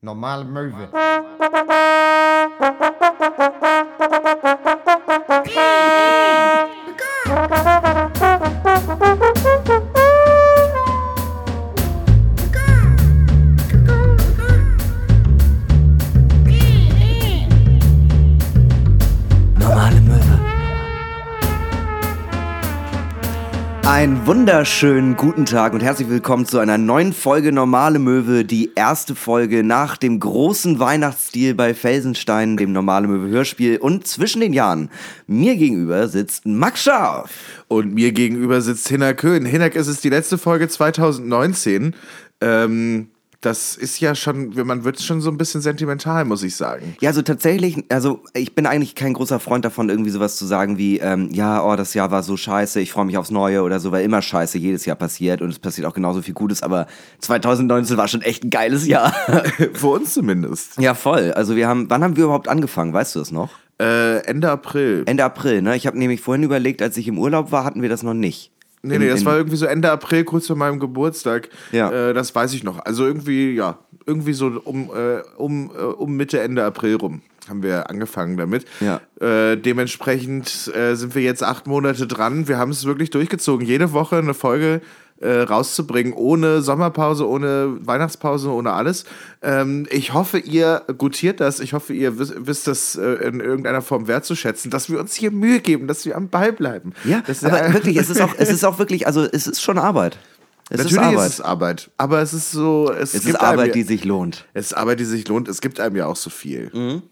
Normale Möwe. Einen wunderschönen guten Tag und herzlich willkommen zu einer neuen Folge Normale Möwe, die erste Folge nach dem großen Weihnachtsdeal bei Felsenstein, dem Normale Möwe Hörspiel und zwischen den Jahren. Mir gegenüber sitzt Max Schaaf. Und mir gegenüber sitzt Hinnerk Köhn. Hinnerk, es ist die letzte Folge 2019. Das ist ja schon, man wird schon so ein bisschen sentimental, muss ich sagen. Ja, so tatsächlich, also ich bin eigentlich kein großer Freund davon, irgendwie sowas zu sagen wie, das Jahr war so scheiße, ich freue mich aufs Neue oder so, weil immer scheiße jedes Jahr passiert und es passiert auch genauso viel Gutes, aber 2019 war schon echt ein geiles Jahr. Für uns zumindest. Ja, voll. Also wann haben wir überhaupt angefangen, weißt du das noch? Ende April. Ende April, ne? Ich habe nämlich vorhin überlegt, als ich im Urlaub war, hatten wir das noch nicht. Das war irgendwie so Ende April, kurz vor meinem Geburtstag. Ja. Das weiß ich noch. Also irgendwie so um Mitte, Ende April rum haben wir angefangen damit. Ja. Dementsprechend sind wir jetzt 8 Monate dran. Wir haben es wirklich durchgezogen. Jede Woche eine Folge rauszubringen, ohne Sommerpause, ohne Weihnachtspause, ohne alles. Ich hoffe, ihr gutiert das. Ich hoffe, ihr wisst das in irgendeiner Form wertzuschätzen, dass wir uns hier Mühe geben, dass wir am Ball bleiben. Ja, aber wirklich, es ist auch wirklich, also es ist schon Arbeit. Natürlich ist es Arbeit, aber es ist so... Es ist Arbeit, die sich lohnt. Es gibt einem ja auch so viel. Mhm.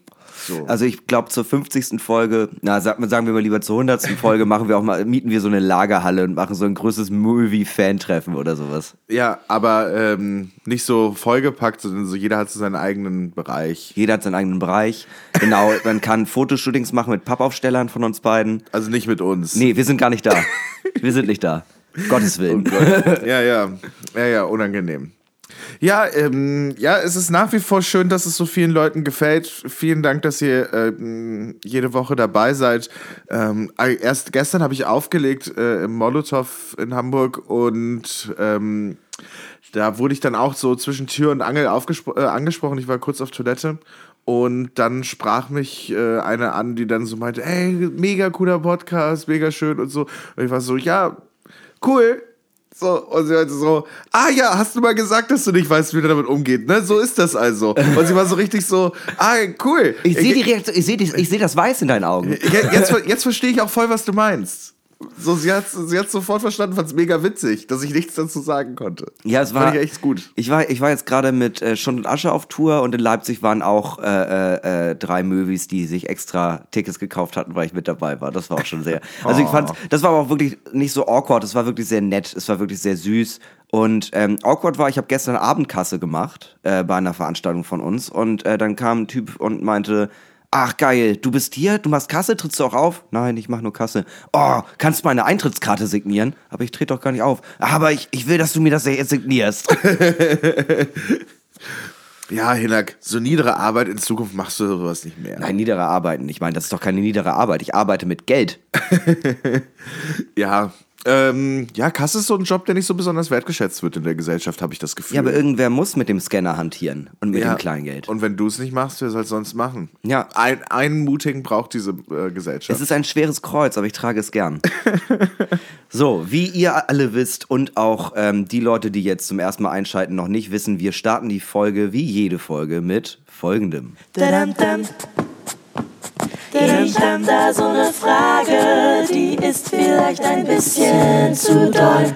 So. Also ich glaube zur 50. Folge, sagen wir mal lieber zur 100. Folge, mieten wir so eine Lagerhalle und machen so ein größtes Movie-Fan-Treffen oder sowas. Ja, aber nicht so vollgepackt, sondern so jeder hat so seinen eigenen Bereich. Genau, man kann Fotoshootings machen mit Pappaufstellern von uns beiden. Also nicht mit uns. Nee, wir sind gar nicht da. Wir sind nicht da. Gottes Willen. Oh Gott. Ja, unangenehm. Ja, es ist nach wie vor schön, dass es so vielen Leuten gefällt. Vielen Dank, dass ihr jede Woche dabei seid. Erst gestern habe ich aufgelegt im Molotow in Hamburg und da wurde ich dann auch so zwischen Tür und Angel angesprochen. Ich war kurz auf Toilette. Und dann sprach mich eine an, die dann so meinte, ey, mega cooler Podcast, mega schön und so. Und ich war so, ja, cool. So, und sie meinte so, hast du mal gesagt, dass du nicht weißt, wie du damit umgeht, ne? So ist das also. Und sie war so richtig so, cool. Ich sehe die Reaktion, ich seh das Weiß in deinen Augen. Jetzt verstehe ich auch voll, was du meinst. So, sie hat sofort verstanden, fand es mega witzig, dass ich nichts dazu sagen konnte. Ja, fand ich echt gut. Ich war jetzt gerade mit Schund und Asche auf Tour und in Leipzig waren auch 3 Möwis, die sich extra Tickets gekauft hatten, weil ich mit dabei war. Das war auch schon sehr... Also ich fand, das war aber auch wirklich nicht so awkward, es war wirklich sehr nett, es war wirklich sehr süß. Und awkward war, ich habe gestern Abendkasse gemacht bei einer Veranstaltung von uns und dann kam ein Typ und meinte... Ach geil, du bist hier, du machst Kasse, trittst du auch auf? Nein, ich mach nur Kasse. Oh, kannst du meine Eintrittskarte signieren? Aber ich trete doch gar nicht auf. Aber ich will, dass du mir das jetzt signierst. Ja, Hinnerk, so niedere Arbeit in Zukunft machst du sowas nicht mehr. Nein, niedere Arbeiten. Ich meine, das ist doch keine niedere Arbeit. Ich arbeite mit Geld. Ja. Kasse ist so ein Job, der nicht so besonders wertgeschätzt wird in der Gesellschaft, habe ich das Gefühl. Ja, aber irgendwer muss mit dem Scanner hantieren und mit dem Kleingeld. Und wenn du es nicht machst, wer soll es sonst machen? Ja. Einen Mutigen braucht diese Gesellschaft. Es ist ein schweres Kreuz, aber ich trage es gern. So, wie ihr alle wisst und auch die Leute, die jetzt zum ersten Mal einschalten, noch nicht wissen, wir starten die Folge wie jede Folge mit Folgendem. Ich hab da so eine Frage, die ist vielleicht ein bisschen zu doll.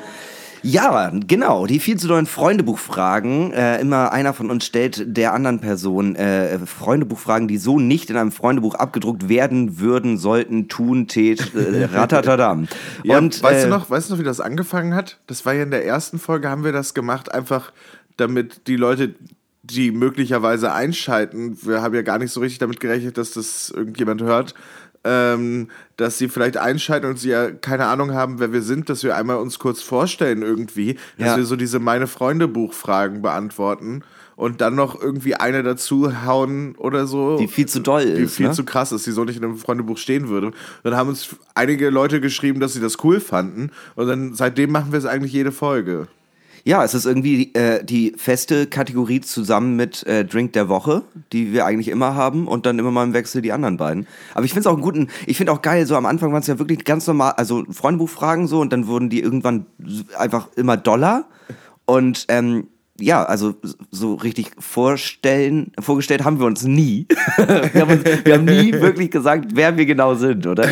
Ja, genau, die viel zu dollen Freundebuchfragen. Immer einer von uns stellt der anderen Person Freundebuchfragen, die so nicht in einem Freundebuch abgedruckt werden würden, sollten, tun, tät, ratatadam. Ja, und, weißt du noch, wie das angefangen hat? Das war ja in der ersten Folge, haben wir das gemacht, einfach damit die Leute... die möglicherweise einschalten, wir haben ja gar nicht so richtig damit gerechnet, dass das irgendjemand hört, dass sie vielleicht einschalten und sie ja keine Ahnung haben, wer wir sind, dass wir einmal uns kurz vorstellen irgendwie, dass wir so diese Meine-Freunde-Buch-Fragen beantworten und dann noch irgendwie eine dazu hauen oder so. Die viel zu doll ist, zu krass ist, die so nicht in einem Freundebuch stehen würde. Und dann haben uns einige Leute geschrieben, dass sie das cool fanden und dann seitdem machen wir es eigentlich jede Folge. Ja, es ist irgendwie die feste Kategorie zusammen mit Drink der Woche, die wir eigentlich immer haben und dann immer mal im Wechsel die anderen beiden. Aber ich finde es auch geil, so am Anfang waren es ja wirklich ganz normal, also Freundebuchfragen so, und dann wurden die irgendwann einfach immer doller und ja, also so richtig vorgestellt haben wir uns nie. Wir haben nie wirklich gesagt, wer wir genau sind, oder?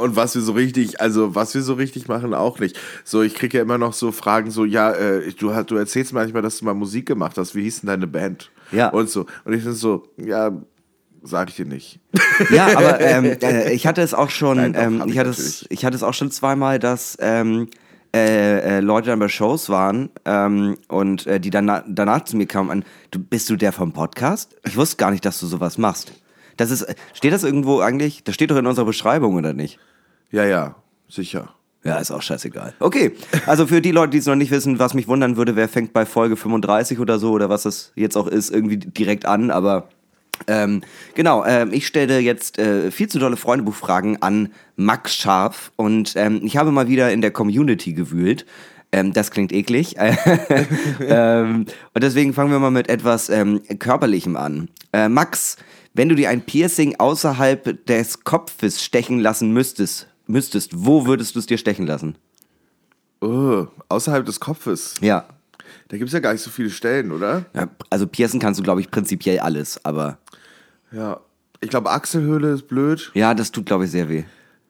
Und was wir so richtig machen, auch nicht. So, ich kriege ja immer noch so Fragen, so, ja, du erzählst manchmal, dass du mal Musik gemacht hast. Wie hieß denn deine Band? Ja. Und so. Und ich bin so, ja, sag ich dir nicht. Ja, aber ich hatte es auch schon zweimal, dass Leute dann bei Shows waren und die danach zu mir kamen an, bist du der vom Podcast? Ich wusste gar nicht, dass du sowas machst. Das ist, steht das irgendwo eigentlich? Das steht doch in unserer Beschreibung, oder nicht? Ja, sicher. Ja, ist auch scheißegal. Okay, also für die Leute, die es noch nicht wissen, was mich wundern würde, wer fängt bei Folge 35 oder so, oder was das jetzt auch ist, irgendwie direkt an, aber ich stelle jetzt viel zu dolle Freundebuchfragen an Max Schaaf und ich habe mal wieder in der Community gewühlt. Das klingt eklig. Und deswegen fangen wir mal mit etwas Körperlichem an. Max, wenn du dir ein Piercing außerhalb des Kopfes stechen lassen müsstest, wo würdest du es dir stechen lassen? Oh, außerhalb des Kopfes? Ja. Da gibt es ja gar nicht so viele Stellen, oder? Ja, also piercen kannst du, glaube ich, prinzipiell alles, aber... Ja, ich glaube, Achselhöhle ist blöd. Ja, das tut, glaube ich, sehr weh.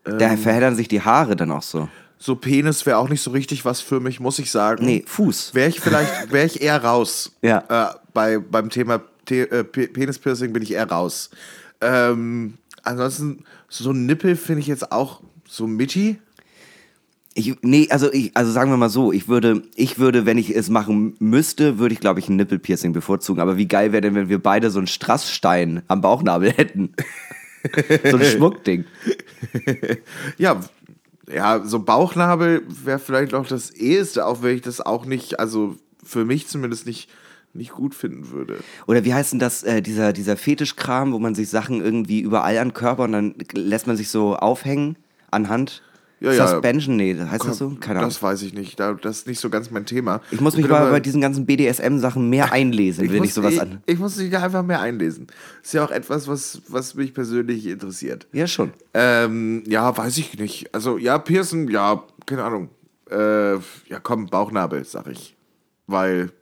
Da verheddern sich die Haare dann auch so. So Penis wäre auch nicht so richtig was für mich, muss ich sagen. Nee, Fuß. Wäre ich eher raus. Ja. Beim Thema Penispiercing bin ich eher raus. Ansonsten, so ein Nippel finde ich jetzt auch so mitty. Also sagen wir mal so, ich würde, wenn ich es machen müsste, würde ich, glaube ich, ein Nippelpiercing bevorzugen. Aber wie geil wäre denn, wenn wir beide so einen Strassstein am Bauchnabel hätten? So ein Schmuckding. Ja, so Bauchnabel wäre vielleicht auch das Eheste, auch wenn ich das auch nicht, also für mich zumindest nicht gut finden würde. Oder wie heißt denn das, dieser Fetischkram, wo man sich Sachen irgendwie überall an Körper und dann lässt man sich so aufhängen anhand? Ja, Suspension, nee, heißt das so? Keine Ahnung. Das weiß ich nicht, das ist nicht so ganz mein Thema. Ich muss mich mal bei diesen ganzen BDSM-Sachen mehr einlesen, Ich muss mich da einfach mehr einlesen. Ist ja auch etwas, was mich persönlich interessiert. Ja, schon. Ja, weiß ich nicht. Also, ja, Piercen, ja, keine Ahnung. Ja, komm, Bauchnabel, sag ich. Weil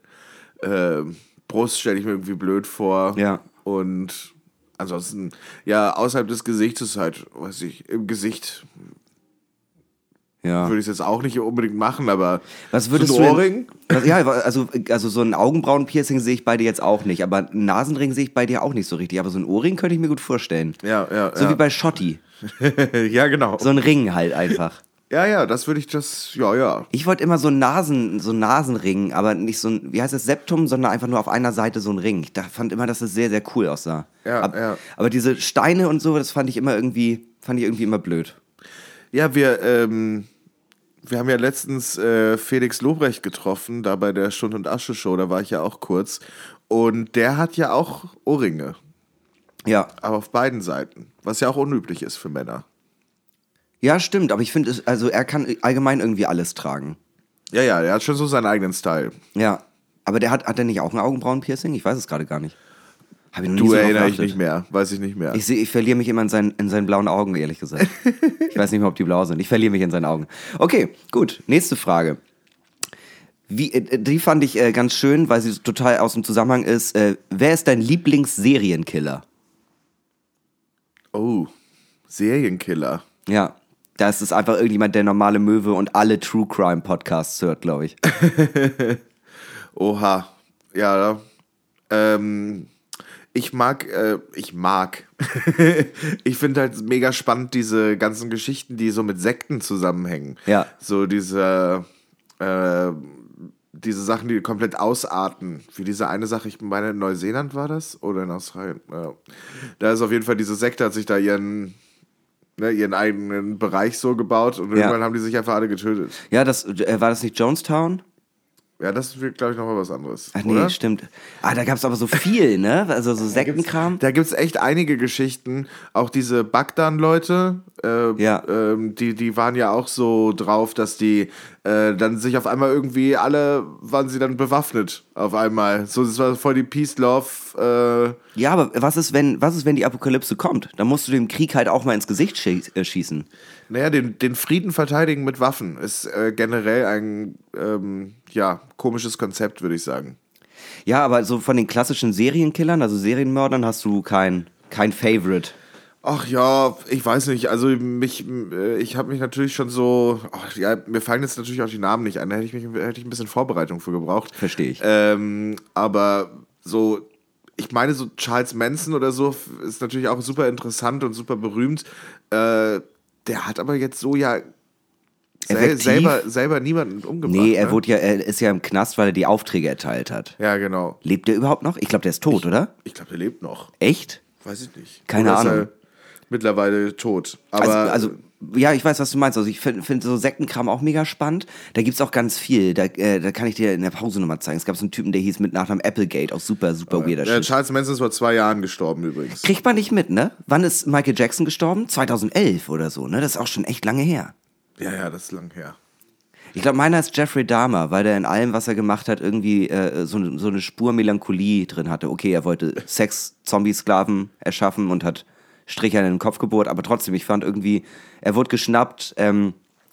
Brust stelle ich mir irgendwie blöd vor. Ja. Und ansonsten, ja, außerhalb des Gesichtes halt, weiß ich, im Gesicht... Ja. Würde ich es jetzt auch nicht unbedingt machen, aber was würdest so ein Ohrring? Also so ein Augenbrauenpiercing sehe ich bei dir jetzt auch nicht, aber einen Nasenring sehe ich bei dir auch nicht so richtig, aber so ein Ohrring könnte ich mir gut vorstellen. Ja. So wie bei Schotti. Ja, genau. So ein Ring halt einfach. Ja, das würde ich ja. Ich wollte immer so einen Nasenring, aber nicht so ein, wie heißt das, Septum, sondern einfach nur auf einer Seite so ein Ring. Ich fand immer, dass das sehr, sehr cool aussah. Ja. Aber diese Steine und so, das fand ich irgendwie immer blöd. Ja, wir haben ja letztens Felix Lobrecht getroffen, da bei der Schund und Asche Show, da war ich ja auch kurz. Und der hat ja auch Ohrringe. Ja. Aber auf beiden Seiten, was ja auch unüblich ist für Männer. Ja, stimmt, aber ich finde, also er kann allgemein irgendwie alles tragen. Ja, er hat schon so seinen eigenen Style. Ja, aber der hat er nicht auch ein Augenbrauenpiercing? Ich weiß es gerade gar nicht. Du erinnere ich nicht mehr, weiß ich nicht mehr. Ich verliere mich immer in seinen blauen Augen, ehrlich gesagt. Ich weiß nicht mehr, ob die blau sind. Ich verliere mich in seinen Augen. Okay, gut. Nächste Frage. Die fand ich ganz schön, weil sie total aus dem Zusammenhang ist. Wer ist dein Lieblingssserienkiller? Oh, Serienkiller. Ja, das ist einfach irgendjemand, der Normale Möwe und alle True Crime Podcasts hört, glaube ich. Oha. Ja, Ich finde halt mega spannend diese ganzen Geschichten, die so mit Sekten zusammenhängen. Ja. So diese Sachen, die komplett ausarten. Wie diese eine Sache, ich meine, in Neuseeland war das? Oder in Australien? Ja. Da ist auf jeden Fall diese Sekte, hat sich da ihren eigenen Bereich so gebaut und irgendwann haben die sich einfach alle getötet. Ja, war das nicht Jonestown? Ja, das wird, glaube ich, nochmal was anderes. Ach nee, oder? Stimmt. Ah, da gab es aber so viel, ne? Also so Sektenkram. Da gibt es echt einige Geschichten. Auch diese Bagdan-Leute, Die waren ja auch so drauf, dass die dann sich auf einmal irgendwie alle, waren sie dann bewaffnet auf einmal. So, das war voll die Peace-Love. Ja, aber was ist, wenn die Apokalypse kommt? Dann musst du dem Krieg halt auch mal ins Gesicht schießen. Naja, den Frieden verteidigen mit Waffen ist generell ein komisches Konzept, würde ich sagen. Ja, aber so von den klassischen Serienkillern, also Serienmördern, hast du kein Favorite. Ach ja, ich weiß nicht, also ich habe mich natürlich schon so, mir fallen jetzt natürlich auch die Namen nicht ein, da hätte ich ein bisschen Vorbereitung für gebraucht. Verstehe ich. Aber so, ich meine so Charles Manson oder so ist natürlich auch super interessant und super berühmt, der hat aber jetzt so ja selber niemanden umgebracht. Nee, er ist ja im Knast, weil er die Aufträge erteilt hat. Ja, genau. Lebt der überhaupt noch? Ich glaube, der ist tot, oder? Ich glaube, der lebt noch. Echt? Weiß ich nicht. Keine Ahnung. Mittlerweile tot. Aber also, ja, ich weiß, was du meinst. Also ich finde so Sektenkram auch mega spannend. Da gibt's auch ganz viel. Da kann ich dir in der Pause nochmal zeigen. Es gab so einen Typen, der hieß mit Nachnamen Applegate, auch super, super weirder Shit. Charles Manson ist vor 2 Jahren gestorben übrigens. Kriegt man nicht mit, ne? Wann ist Michael Jackson gestorben? 2011 oder so, ne? Das ist auch schon echt lange her. Ja, das ist lang her. Ich glaube, meiner ist Jeffrey Dahmer, weil der in allem, was er gemacht hat, irgendwie so eine Spur Melancholie drin hatte. Okay, er wollte Sex-Zombie-Sklaven erschaffen und hat Strichern in den Kopf gebohrt, aber trotzdem, ich fand irgendwie, er wurde geschnappt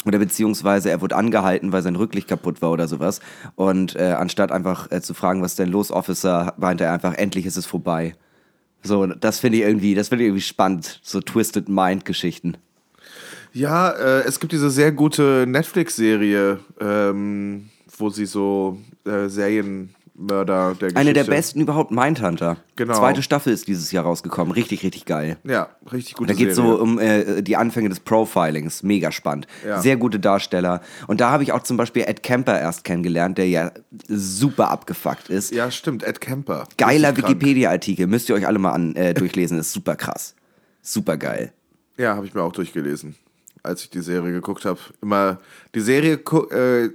oder beziehungsweise er wurde angehalten, weil sein Rücklicht kaputt war oder sowas. Und anstatt einfach zu fragen, was ist denn los, Officer, meinte er einfach, endlich ist es vorbei. So, das finde ich irgendwie spannend, so Twisted Mind-Geschichten. Ja, es gibt diese sehr gute Netflix-Serie, wo sie so Serienmörder der Geschichte... Eine der besten überhaupt, Mindhunter. Genau. 2. Staffel ist dieses Jahr rausgekommen. Richtig, richtig geil. Ja, richtig gute Serie. Da geht's so um die Anfänge des Profilings. Mega spannend. Ja. Sehr gute Darsteller. Und da habe ich auch zum Beispiel Ed Kemper erst kennengelernt, der ja super abgefuckt ist. Ja, stimmt, Ed Kemper. Geiler Wikipedia-Artikel. Müsst ihr euch alle mal durchlesen. Ist super krass. Super geil. Ja, habe ich mir auch durchgelesen, als ich die Serie geguckt habe. Immer die Serie,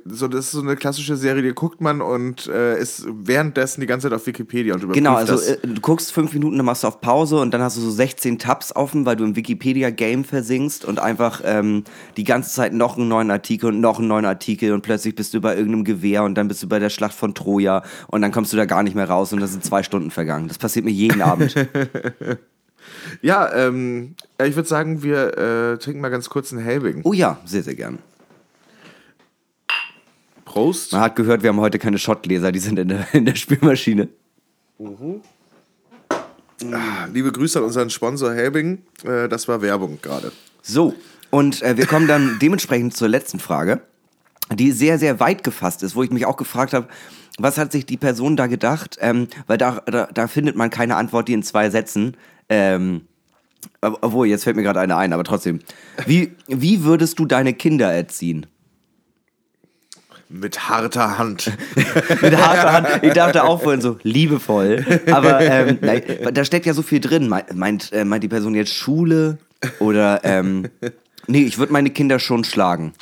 das ist so eine klassische Serie, die guckt man und ist währenddessen die ganze Zeit auf Wikipedia und überprüft. Genau, also du guckst 5 Minuten, dann machst du auf Pause und dann hast du so 16 Tabs offen, weil du im Wikipedia-Game versinkst und einfach die ganze Zeit noch einen neuen Artikel und noch einen neuen Artikel und plötzlich bist du bei irgendeinem Gewehr und dann bist du bei der Schlacht von Troja und dann kommst du da gar nicht mehr raus und das sind 2 Stunden vergangen. Das passiert mir jeden Abend. Ja, ich würde sagen, wir trinken mal ganz kurz einen Helbing. Oh ja, sehr, sehr gern. Prost. Man hat gehört, wir haben heute keine Schottgläser, die sind in der Spülmaschine. Mhm. Liebe Grüße an unseren Sponsor Helbing, das war Werbung gerade. So, und wir kommen dann dementsprechend zur letzten Frage, die sehr, sehr weit gefasst ist, wo ich mich auch gefragt habe, was hat sich die Person da gedacht, weil da findet man keine Antwort, die in 2 Sätzen... obwohl, jetzt fällt mir gerade eine ein, aber trotzdem. Wie würdest du deine Kinder erziehen? Mit harter Hand. Mit harter Hand. Ich dachte auch vorhin so, liebevoll. Aber nein, da steckt ja so viel drin. Meint die Person jetzt Schule? Oder, nee, ich würde meine Kinder schon schlagen.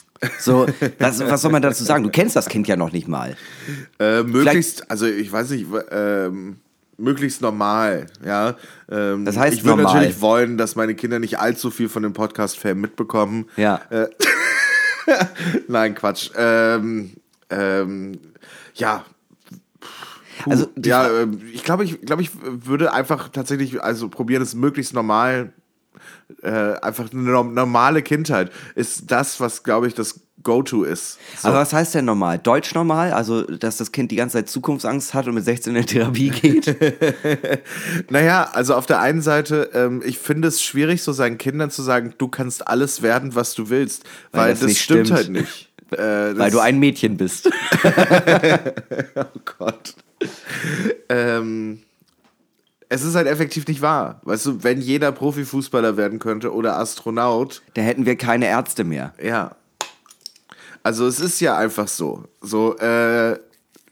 So, was soll man dazu sagen? Du kennst das Kind ja noch nicht mal. Möglichst normal, ja. Das heißt, ich würde natürlich wollen, dass meine Kinder nicht allzu viel von dem Podcast-Fame mitbekommen. Ja. Nein, Quatsch. Ja. Puh. Also, ich glaube, ich würde einfach tatsächlich, also probieren, es möglichst normal, einfach eine normale Kindheit ist das, was, glaube ich, das Go-To ist. So. Aber was heißt denn normal? Deutsch normal? Also, dass das Kind die ganze Zeit Zukunftsangst hat und mit 16 in Therapie geht? Naja, also auf der einen Seite, ich finde es schwierig, so seinen Kindern zu sagen, du kannst alles werden, was du willst. Weil das nicht stimmt halt nicht. Weil du ein Mädchen bist. Oh Gott. Es ist halt effektiv nicht wahr. Weißt du, wenn jeder Profifußballer werden könnte oder Astronaut... Da hätten wir keine Ärzte mehr. Ja. Also es ist ja einfach so. So,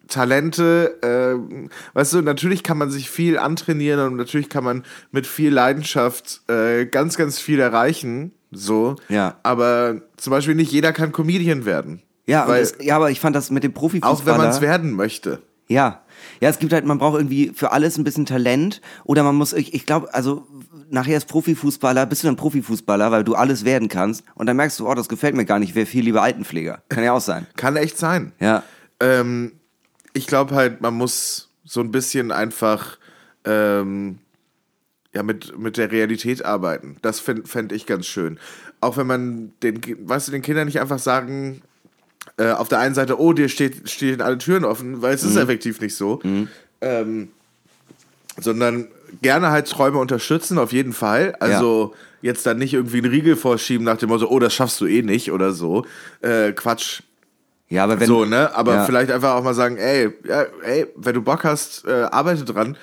Talente, weißt du, natürlich kann man sich viel antrainieren und natürlich kann man mit viel Leidenschaft ganz, ganz viel erreichen. So. Ja. Aber zum Beispiel nicht jeder kann Comedian werden. Ja, weil, aber ich fand das mit dem Profifußballer... Auch wenn man es werden möchte. Ja. Ja, es gibt halt, man braucht irgendwie für alles ein bisschen Talent oder man muss, ich glaube, also nachher als Profifußballer, bist du dann Profifußballer, weil du alles werden kannst. Und dann merkst du, oh, das gefällt mir gar nicht, ich wäre viel lieber Altenpfleger. Kann ja auch sein. Kann echt sein. Ja. Ich glaube halt, man muss so ein bisschen einfach mit der Realität arbeiten. Das fände ich ganz schön. Auch wenn man den Kindern nicht einfach sagen, auf der einen Seite, oh, dir stehen alle Türen offen, weil es ist effektiv nicht so. Mhm. Sondern gerne halt Träume unterstützen, auf jeden Fall. Also jetzt dann nicht irgendwie einen Riegel vorschieben nach dem Motto, oh, das schaffst du eh nicht oder so. Quatsch. Ja, aber wenn so, ne? Aber vielleicht einfach auch mal sagen, ey, wenn du Bock hast, arbeite dran.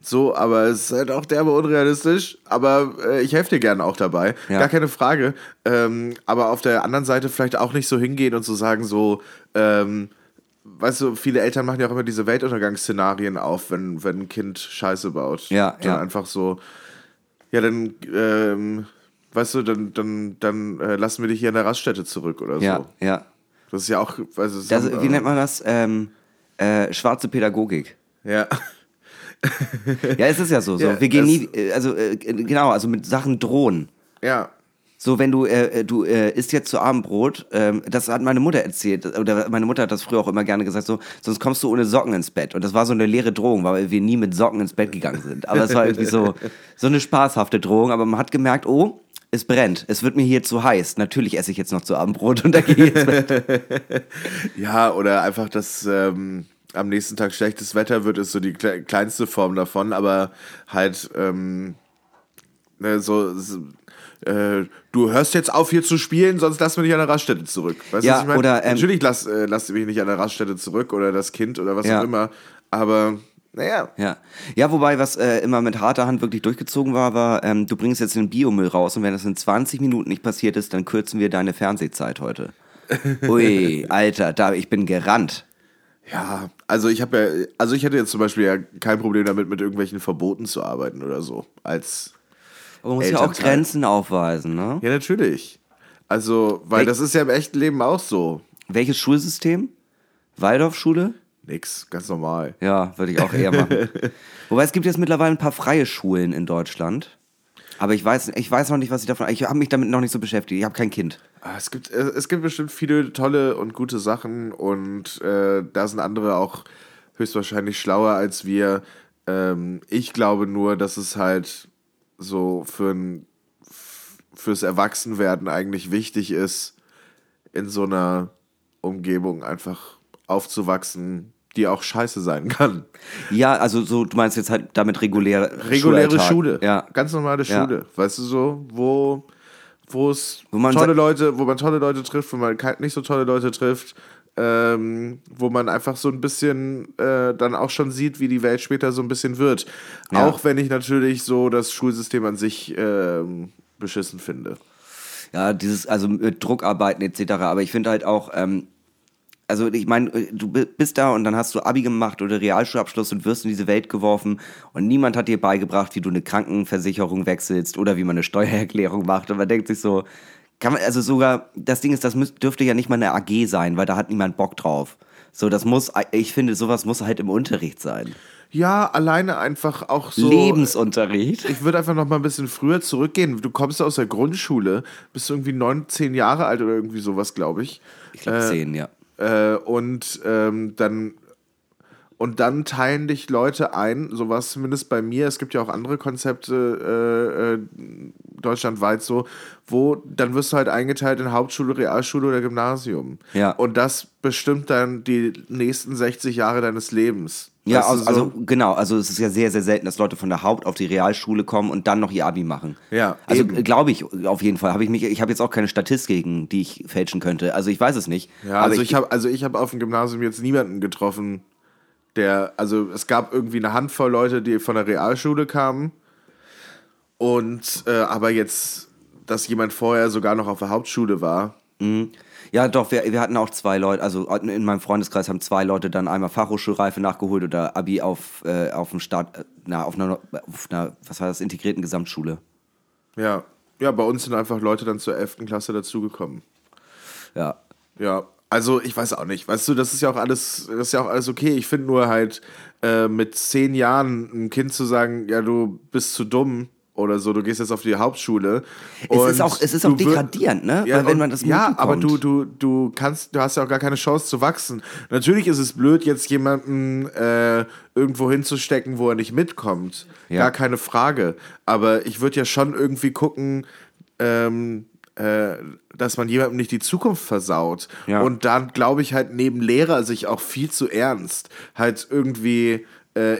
So, aber es ist halt auch derbe unrealistisch. Aber ich helfe dir gerne auch dabei. Ja. Gar keine Frage. Aber auf der anderen Seite vielleicht auch nicht so hingehen und so sagen, so, weißt du, viele Eltern machen ja auch immer diese Weltuntergangsszenarien auf, wenn ein Kind Scheiße baut. Ja, dann einfach so, ja, dann, weißt du, dann lassen wir dich hier an der Raststätte zurück oder so. Ja. Das ist ja auch, also wie nennt man das? Schwarze Pädagogik. Ja. Ja, es ist ja so. Ja, wir gehen nie, also mit Sachen drohen. Ja. So, wenn du isst jetzt zu Abendbrot, das hat meine Mutter erzählt, oder meine Mutter hat das früher auch immer gerne gesagt, so, sonst kommst du ohne Socken ins Bett. Und das war so eine leere Drohung, weil wir nie mit Socken ins Bett gegangen sind. Aber es war irgendwie so eine spaßhafte Drohung, aber man hat gemerkt, oh, es brennt, es wird mir hier zu heiß. Natürlich esse ich jetzt noch zu Abendbrot und dann gehe ich ins Bett. Ja, oder einfach das, am nächsten Tag schlechtes Wetter wird, ist so die kleinste Form davon, aber halt, du hörst jetzt auf hier zu spielen, sonst lass mich nicht an der Raststätte zurück. Weißt du, was ich meine? Oder, natürlich lass mich nicht an der Raststätte zurück oder das Kind oder was auch immer, aber naja. Ja, wobei, was immer mit harter Hand wirklich durchgezogen war, du bringst jetzt den Biomüll raus und wenn das in 20 Minuten nicht passiert ist, dann kürzen wir deine Fernsehzeit heute. Ui, Alter, ich bin gerannt. Ja, ich hätte jetzt zum Beispiel ja kein Problem damit, mit irgendwelchen Verboten zu arbeiten oder so. Aber man muss ja auch Grenzen aufweisen, ne? Ja, natürlich. Also, weil das ist ja im echten Leben auch so. Welches Schulsystem? Waldorfschule? Nix, ganz normal. Ja, würde ich auch eher machen. Wobei, es gibt jetzt mittlerweile ein paar freie Schulen in Deutschland. Aber ich weiß noch nicht, was ich habe mich damit noch nicht so beschäftigt. Ich habe kein Kind. Es gibt bestimmt viele tolle und gute Sachen und da sind andere auch höchstwahrscheinlich schlauer als wir. Ich glaube nur, dass es halt so fürs Erwachsenwerden eigentlich wichtig ist, in so einer Umgebung einfach aufzuwachsen, die auch scheiße sein kann. Ja, also so, du meinst jetzt halt damit reguläre Schule, ja. Ganz normale Schule, weißt du so, wo man tolle Leute trifft, wo man nicht so tolle Leute trifft, wo man einfach so ein bisschen dann auch schon sieht, wie die Welt später so ein bisschen wird. Ja. Auch wenn ich natürlich so das Schulsystem an sich beschissen finde. Ja, also mit Druckarbeiten etc., aber ich finde halt auch, also ich meine, du bist da und dann hast du Abi gemacht oder Realschulabschluss und wirst in diese Welt geworfen und niemand hat dir beigebracht, wie du eine Krankenversicherung wechselst oder wie man eine Steuererklärung macht. Und man denkt sich so, das Ding ist, das dürfte ja nicht mal eine AG sein, weil da hat niemand Bock drauf. So, ich finde, sowas muss halt im Unterricht sein. Ja, alleine einfach auch so. Lebensunterricht. Ich würde einfach noch mal ein bisschen früher zurückgehen. Du kommst aus der Grundschule, bist irgendwie 9, 10 Jahre alt oder irgendwie sowas, glaube ich. Ich glaube 10, ja. Und dann teilen dich Leute ein, so war es zumindest bei mir. Es gibt ja auch andere Konzepte deutschlandweit so, wo dann wirst du halt eingeteilt in Hauptschule, Realschule oder Gymnasium. Ja. Und das bestimmt dann die nächsten 60 Jahre deines Lebens. Ja, also es ist ja sehr, sehr selten, dass Leute von der Haupt- auf die Realschule kommen und dann noch ihr Abi machen. Ja, also glaube ich auf jeden Fall. Ich habe jetzt auch keine Statistiken, die ich fälschen könnte. Also ich weiß es nicht. Ja, aber ich habe auf dem Gymnasium jetzt niemanden getroffen, es gab irgendwie eine Handvoll Leute, die von der Realschule kamen und aber jetzt, dass jemand vorher sogar noch auf der Hauptschule war. Mhm. Ja, doch, wir hatten auch 2 Leute, also in meinem Freundeskreis haben 2 Leute dann einmal Fachhochschulreife nachgeholt oder Abi auf dem Start, auf einer integrierten Gesamtschule. Ja, bei uns sind einfach Leute dann zur 11. Klasse dazugekommen. Ja. Ja, also ich weiß auch nicht, weißt du, das ist ja auch alles okay. Ich finde nur halt, mit 10 Jahren einem Kind zu sagen, ja, du bist zu dumm oder so, du gehst jetzt auf die Hauptschule. Und es ist auch degradierend, ne? Ja, weil wenn man das ja, aber du hast ja auch gar keine Chance zu wachsen. Natürlich ist es blöd, jetzt jemanden irgendwo hinzustecken, wo er nicht mitkommt. Ja. Gar keine Frage. Aber ich würde ja schon irgendwie gucken, dass man jemandem nicht die Zukunft versaut. Ja. Und dann glaube ich halt, neben Lehrer sich auch viel zu ernst halt irgendwie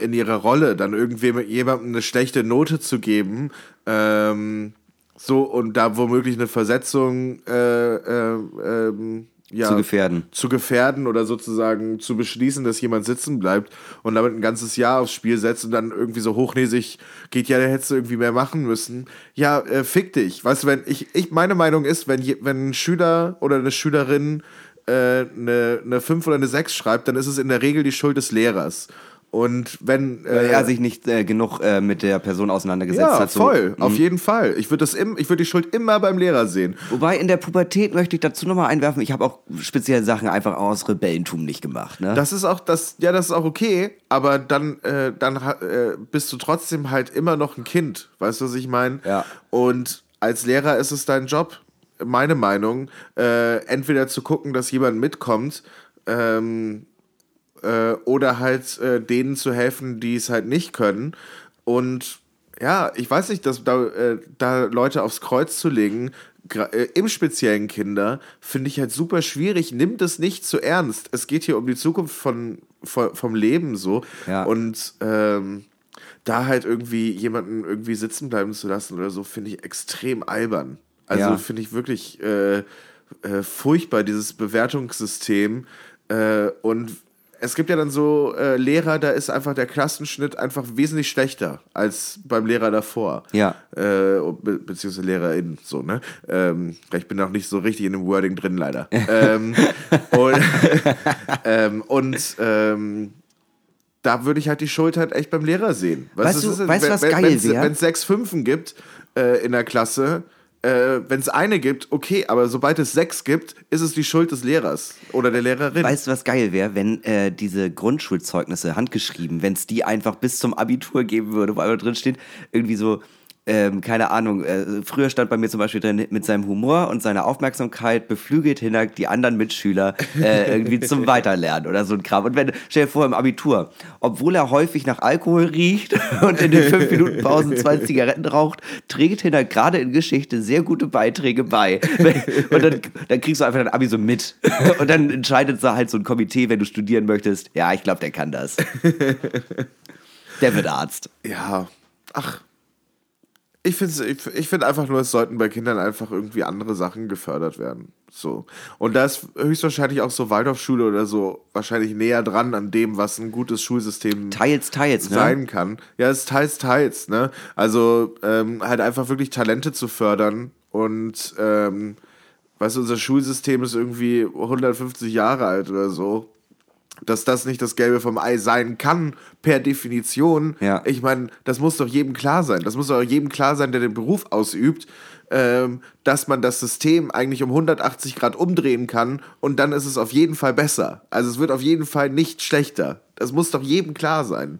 in ihrer Rolle dann irgendwie mit jemandem eine schlechte Note zu geben, so, und da womöglich eine Versetzung ja, zu gefährden oder sozusagen zu beschließen, dass jemand sitzen bleibt und damit ein ganzes Jahr aufs Spiel setzt und dann irgendwie so hochnäsig geht, ja, da hättest du irgendwie mehr machen müssen. Ja, fick dich. Weißt du, wenn ich meine Meinung ist, wenn ein Schüler oder eine Schülerin eine 5 oder eine 6 schreibt, dann ist es in der Regel die Schuld des Lehrers. Und wenn weil er sich nicht genug mit der Person auseinandergesetzt hat. Ja, voll, so. Auf jeden Fall. Ich würde die Schuld immer beim Lehrer sehen. Wobei in der Pubertät möchte ich dazu nochmal einwerfen, ich habe auch spezielle Sachen einfach aus Rebellentum nicht gemacht. Ne? Das ist auch okay, aber dann bist du trotzdem halt immer noch ein Kind, weißt du, was ich meine? Ja. Und als Lehrer ist es dein Job, meine Meinung, entweder zu gucken, dass jemand mitkommt, oder halt denen zu helfen, die es halt nicht können. Und ja, ich weiß nicht, dass da Leute aufs Kreuz zu legen, im speziellen Kinder, finde ich halt super schwierig. Nimm das nicht zu ernst. Es geht hier um die Zukunft vom Leben so. Ja. Und da halt irgendwie jemanden irgendwie sitzen bleiben zu lassen oder so, finde ich extrem albern. Also finde ich wirklich furchtbar, dieses Bewertungssystem. Und es gibt ja dann so Lehrer, da ist einfach der Klassenschnitt einfach wesentlich schlechter als beim Lehrer davor. Ja. Beziehungsweise LehrerInnen, so, ne? Ich bin auch nicht so richtig in dem Wording drin, leider. Da würde ich halt die Schuld halt echt beim Lehrer sehen. Weißt du, was geil wäre? Wenn es 6 Fünfen gibt in der Klasse, wenn es eine gibt, okay, aber sobald es 6 gibt, ist es die Schuld des Lehrers oder der Lehrerin. Weißt du, was geil wäre, wenn diese Grundschulzeugnisse handgeschrieben, wenn es die einfach bis zum Abitur geben würde, wo einfach drin steht, irgendwie so, keine Ahnung, früher stand bei mir zum Beispiel drin, mit seinem Humor und seiner Aufmerksamkeit beflügelt Hinnerk die anderen Mitschüler irgendwie zum Weiterlernen oder so ein Kram. Und stell dir vor, im Abitur, obwohl er häufig nach Alkohol riecht und in den 5-Minuten-Pausen 2 Zigaretten raucht, trägt Hinnerk gerade in Geschichte sehr gute Beiträge bei. Und dann kriegst du einfach dein Abi so mit. Und dann entscheidet da halt so ein Komitee, wenn du studieren möchtest, ja, ich glaube, der kann das. Der wird Arzt. Ja, ach. Ich finde einfach nur, es sollten bei Kindern einfach irgendwie andere Sachen gefördert werden. So. Und da ist höchstwahrscheinlich auch so Waldorfschule oder so wahrscheinlich näher dran an dem, was ein gutes Schulsystem teils, sein kann. Ja, es ist teils, ne? Also halt einfach wirklich Talente zu fördern und weißt du, unser Schulsystem ist irgendwie 150 Jahre alt oder so. Dass das nicht das Gelbe vom Ei sein kann, per Definition. Ja. Ich meine, das muss doch jedem klar sein. Das muss doch jedem klar sein, der den Beruf ausübt, dass man das System eigentlich um 180 Grad umdrehen kann und dann ist es auf jeden Fall besser. Also es wird auf jeden Fall nicht schlechter. Das muss doch jedem klar sein.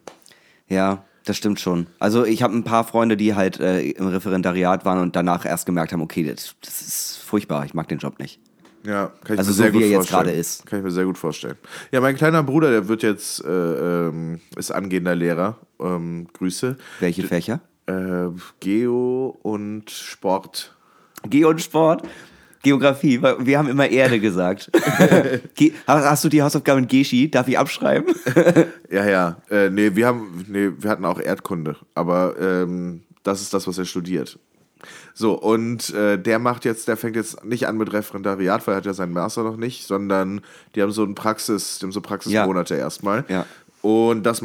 Ja, das stimmt schon. Also ich habe ein paar Freunde, die halt im Referendariat waren und danach erst gemerkt haben, okay, das ist furchtbar, ich mag den Job nicht. Ja, kann ich mir sehr gut vorstellen. Ja, mein kleiner Bruder, der wird jetzt, ist angehender Lehrer. Grüße. Welche Fächer? Geo und Sport. Geo und Sport? Geografie, weil wir haben immer Erde gesagt. Hast du die Hausaufgaben in Geschi? Darf ich abschreiben? Ja. Wir hatten auch Erdkunde. Aber das ist das, was er studiert. So, und der fängt jetzt nicht an mit Referendariat, weil er hat ja seinen Master noch nicht, sondern die haben so Praxismonate erstmal. Ja. Und das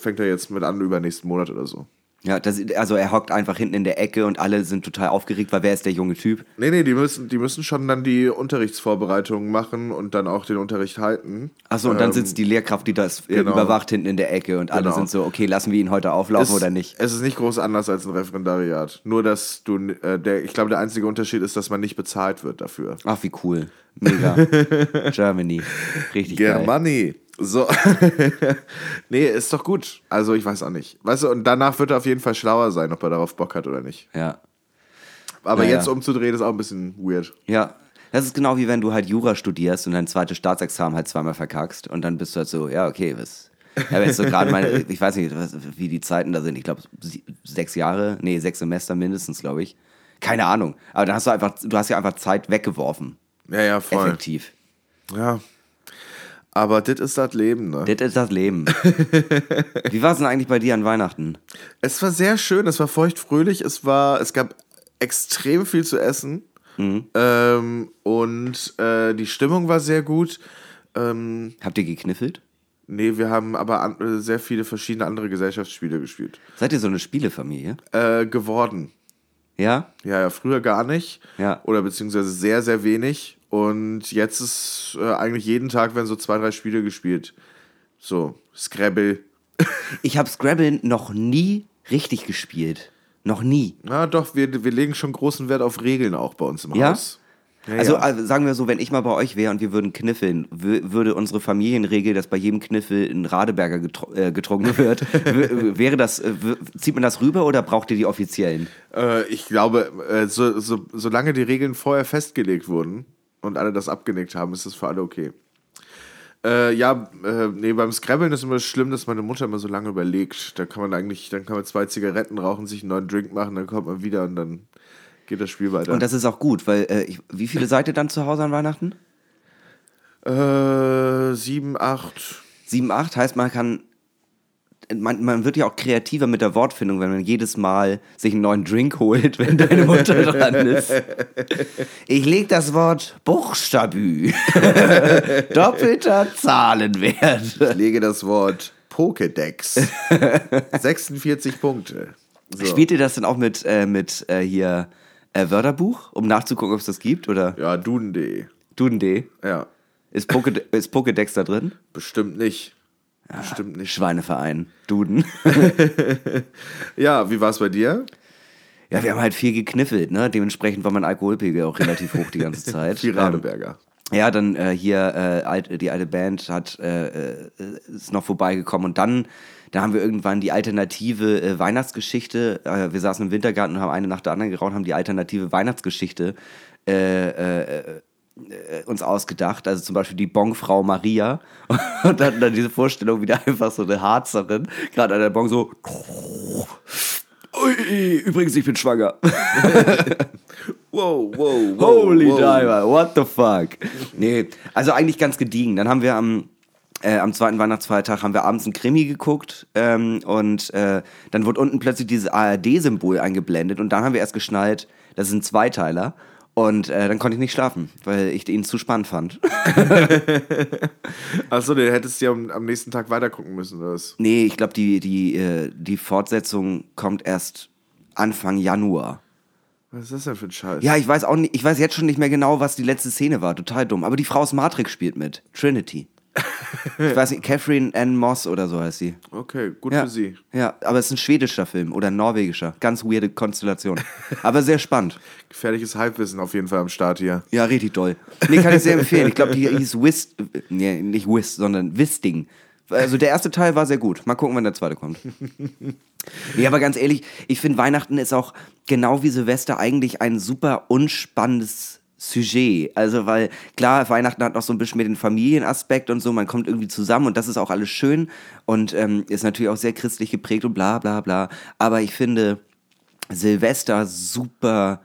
fängt er jetzt mit an über nächsten Monat oder so. Ja, also er hockt einfach hinten in der Ecke und alle sind total aufgeregt, weil wer ist der junge Typ? Nee, die müssen schon dann die Unterrichtsvorbereitungen machen und dann auch den Unterricht halten. Achso, und dann sitzt die Lehrkraft, die das überwacht, hinten in der Ecke und alle sind so, okay, lassen wir ihn heute auflaufen oder nicht? Es ist nicht groß anders als ein Referendariat. Nur, dass ich glaube, der einzige Unterschied ist, dass man nicht bezahlt wird dafür. Ach, wie cool. Mega. Germany. Richtig geil. Germany. So. Nee, ist doch gut. Also ich weiß auch nicht. Weißt du, und danach wird er auf jeden Fall schlauer sein, ob er darauf Bock hat oder nicht. Ja. Aber ja, jetzt umzudrehen ist auch ein bisschen weird. Ja. Das ist genau wie wenn du halt Jura studierst und dein zweites Staatsexamen halt zweimal verkackst und dann bist du halt so, ja, okay, was. Ich habe jetzt so gerade meine, ich weiß nicht, wie die Zeiten da sind, ich glaube 6 Semester mindestens, glaube ich. Keine Ahnung. Aber dann hast du einfach, du hast ja einfach Zeit weggeworfen. Ja, voll. Effektiv. Ja. Aber das ist das Leben, ne? Das ist das Leben. Wie war es denn eigentlich bei dir an Weihnachten? Es war sehr schön, es war feuchtfröhlich, es gab extrem viel zu essen. Mhm. Die Stimmung war sehr gut. Habt ihr gekniffelt? Nee, wir haben aber sehr viele verschiedene andere Gesellschaftsspiele gespielt. Seid ihr so eine Spielefamilie? Geworden. Ja? Ja, früher gar nicht. Ja. Oder beziehungsweise sehr, sehr wenig. Und jetzt ist eigentlich jeden Tag werden so 2, 3 Spiele gespielt. So, Scrabble. Ich habe Scrabble noch nie richtig gespielt. Noch nie. Na doch, wir legen schon großen Wert auf Regeln auch bei uns im Haus. Ja, also sagen wir so, wenn ich mal bei euch wäre und wir würden kniffeln, würde unsere Familienregel, dass bei jedem Kniffel ein Radeberger getrunken wird, wäre das, zieht man das rüber oder braucht ihr die offiziellen? Ich glaube, solange die Regeln vorher festgelegt wurden und alle das abgenickt haben, ist das für alle okay. Beim Scrabbeln ist immer schlimm, dass meine Mutter immer so lange überlegt. Dann kann man 2 Zigaretten rauchen, sich einen neuen Drink machen, dann kommt man wieder und dann geht das Spiel weiter. Und das ist auch gut, weil, wie viele seid ihr dann zu Hause an Weihnachten? 7, 8. 7, 8 heißt, man wird ja auch kreativer mit der Wortfindung, wenn man jedes Mal sich einen neuen Drink holt, wenn deine Mutter dran ist. Ich leg das Wort Buchstabü. Doppelter Zahlenwert. Ich lege das Wort Pokédex. 46 Punkte. So. Spielt ihr das denn auch mit Wörterbuch, um nachzugucken, ob es das gibt? Oder? Ja, Duden.de. Duden.de? Ja. Ist Pokédex da drin? Bestimmt nicht. Stimmt nicht. Schweineverein, Duden. Ja, wie war es bei dir? Ja, wir haben halt viel gekniffelt, ne? Dementsprechend war mein Alkoholpegel auch relativ hoch die ganze Zeit. Die Radeberger. Ja, dann die alte Band ist noch vorbeigekommen und dann haben wir irgendwann die alternative Weihnachtsgeschichte, wir saßen im Wintergarten und haben eine nach der anderen geraucht, haben die alternative Weihnachtsgeschichte uns ausgedacht, also zum Beispiel die Bongfrau Maria und hatten dann diese Vorstellung wieder einfach so eine Harzerin, gerade an der Bong so übrigens, ich bin schwanger. wow, holy diver, what the fuck. Nee, also eigentlich ganz gediegen. Dann haben wir am zweiten Weihnachtsfeiertag haben wir abends einen Krimi geguckt dann wurde unten plötzlich dieses ARD-Symbol eingeblendet und dann haben wir erst geschnallt, das ist ein Zweiteiler. Und dann konnte ich nicht schlafen, weil ich ihn zu spannend fand. Achso, du hättest ja am nächsten Tag weitergucken müssen, oder was? Nee, ich glaube, die Fortsetzung kommt erst Anfang Januar. Was ist das denn für ein Scheiß? Ja, ich weiß jetzt schon nicht mehr genau, was die letzte Szene war. Total dumm. Aber die Frau aus Matrix spielt mit. Trinity. Ich weiß nicht, Catherine Ann Moss oder so heißt sie. Okay, gut ja, für sie. Ja, aber es ist ein schwedischer Film oder ein norwegischer. Ganz weirde Konstellation. Aber sehr spannend. Gefährliches Halbwissen auf jeden Fall am Start hier. Ja, richtig doll. Nee, kann ich sehr empfehlen. Ich glaube, die hieß Wisting. Also der erste Teil war sehr gut. Mal gucken, wann der zweite kommt. Nee, aber ganz ehrlich, ich finde, Weihnachten ist auch genau wie Silvester eigentlich ein super unspannendes Sujet, also weil, klar, Weihnachten hat noch so ein bisschen mehr den Familienaspekt und so, man kommt irgendwie zusammen und das ist auch alles schön und ist natürlich auch sehr christlich geprägt und bla bla bla, aber ich finde Silvester super,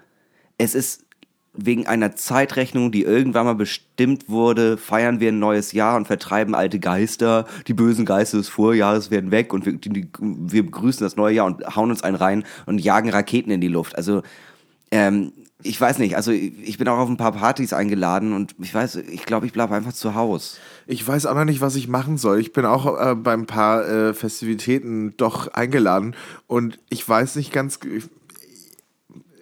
es ist wegen einer Zeitrechnung, die irgendwann mal bestimmt wurde, feiern wir ein neues Jahr und vertreiben alte Geister, die bösen Geister des Vorjahres werden weg und wir begrüßen das neue Jahr und hauen uns einen rein und jagen Raketen in die Luft, also ich weiß nicht, also ich bin auch auf ein paar Partys eingeladen und ich glaube, ich bleibe einfach zu Hause. Ich weiß auch noch nicht, was ich machen soll. Ich bin auch bei ein paar Festivitäten doch eingeladen und ich weiß nicht ganz,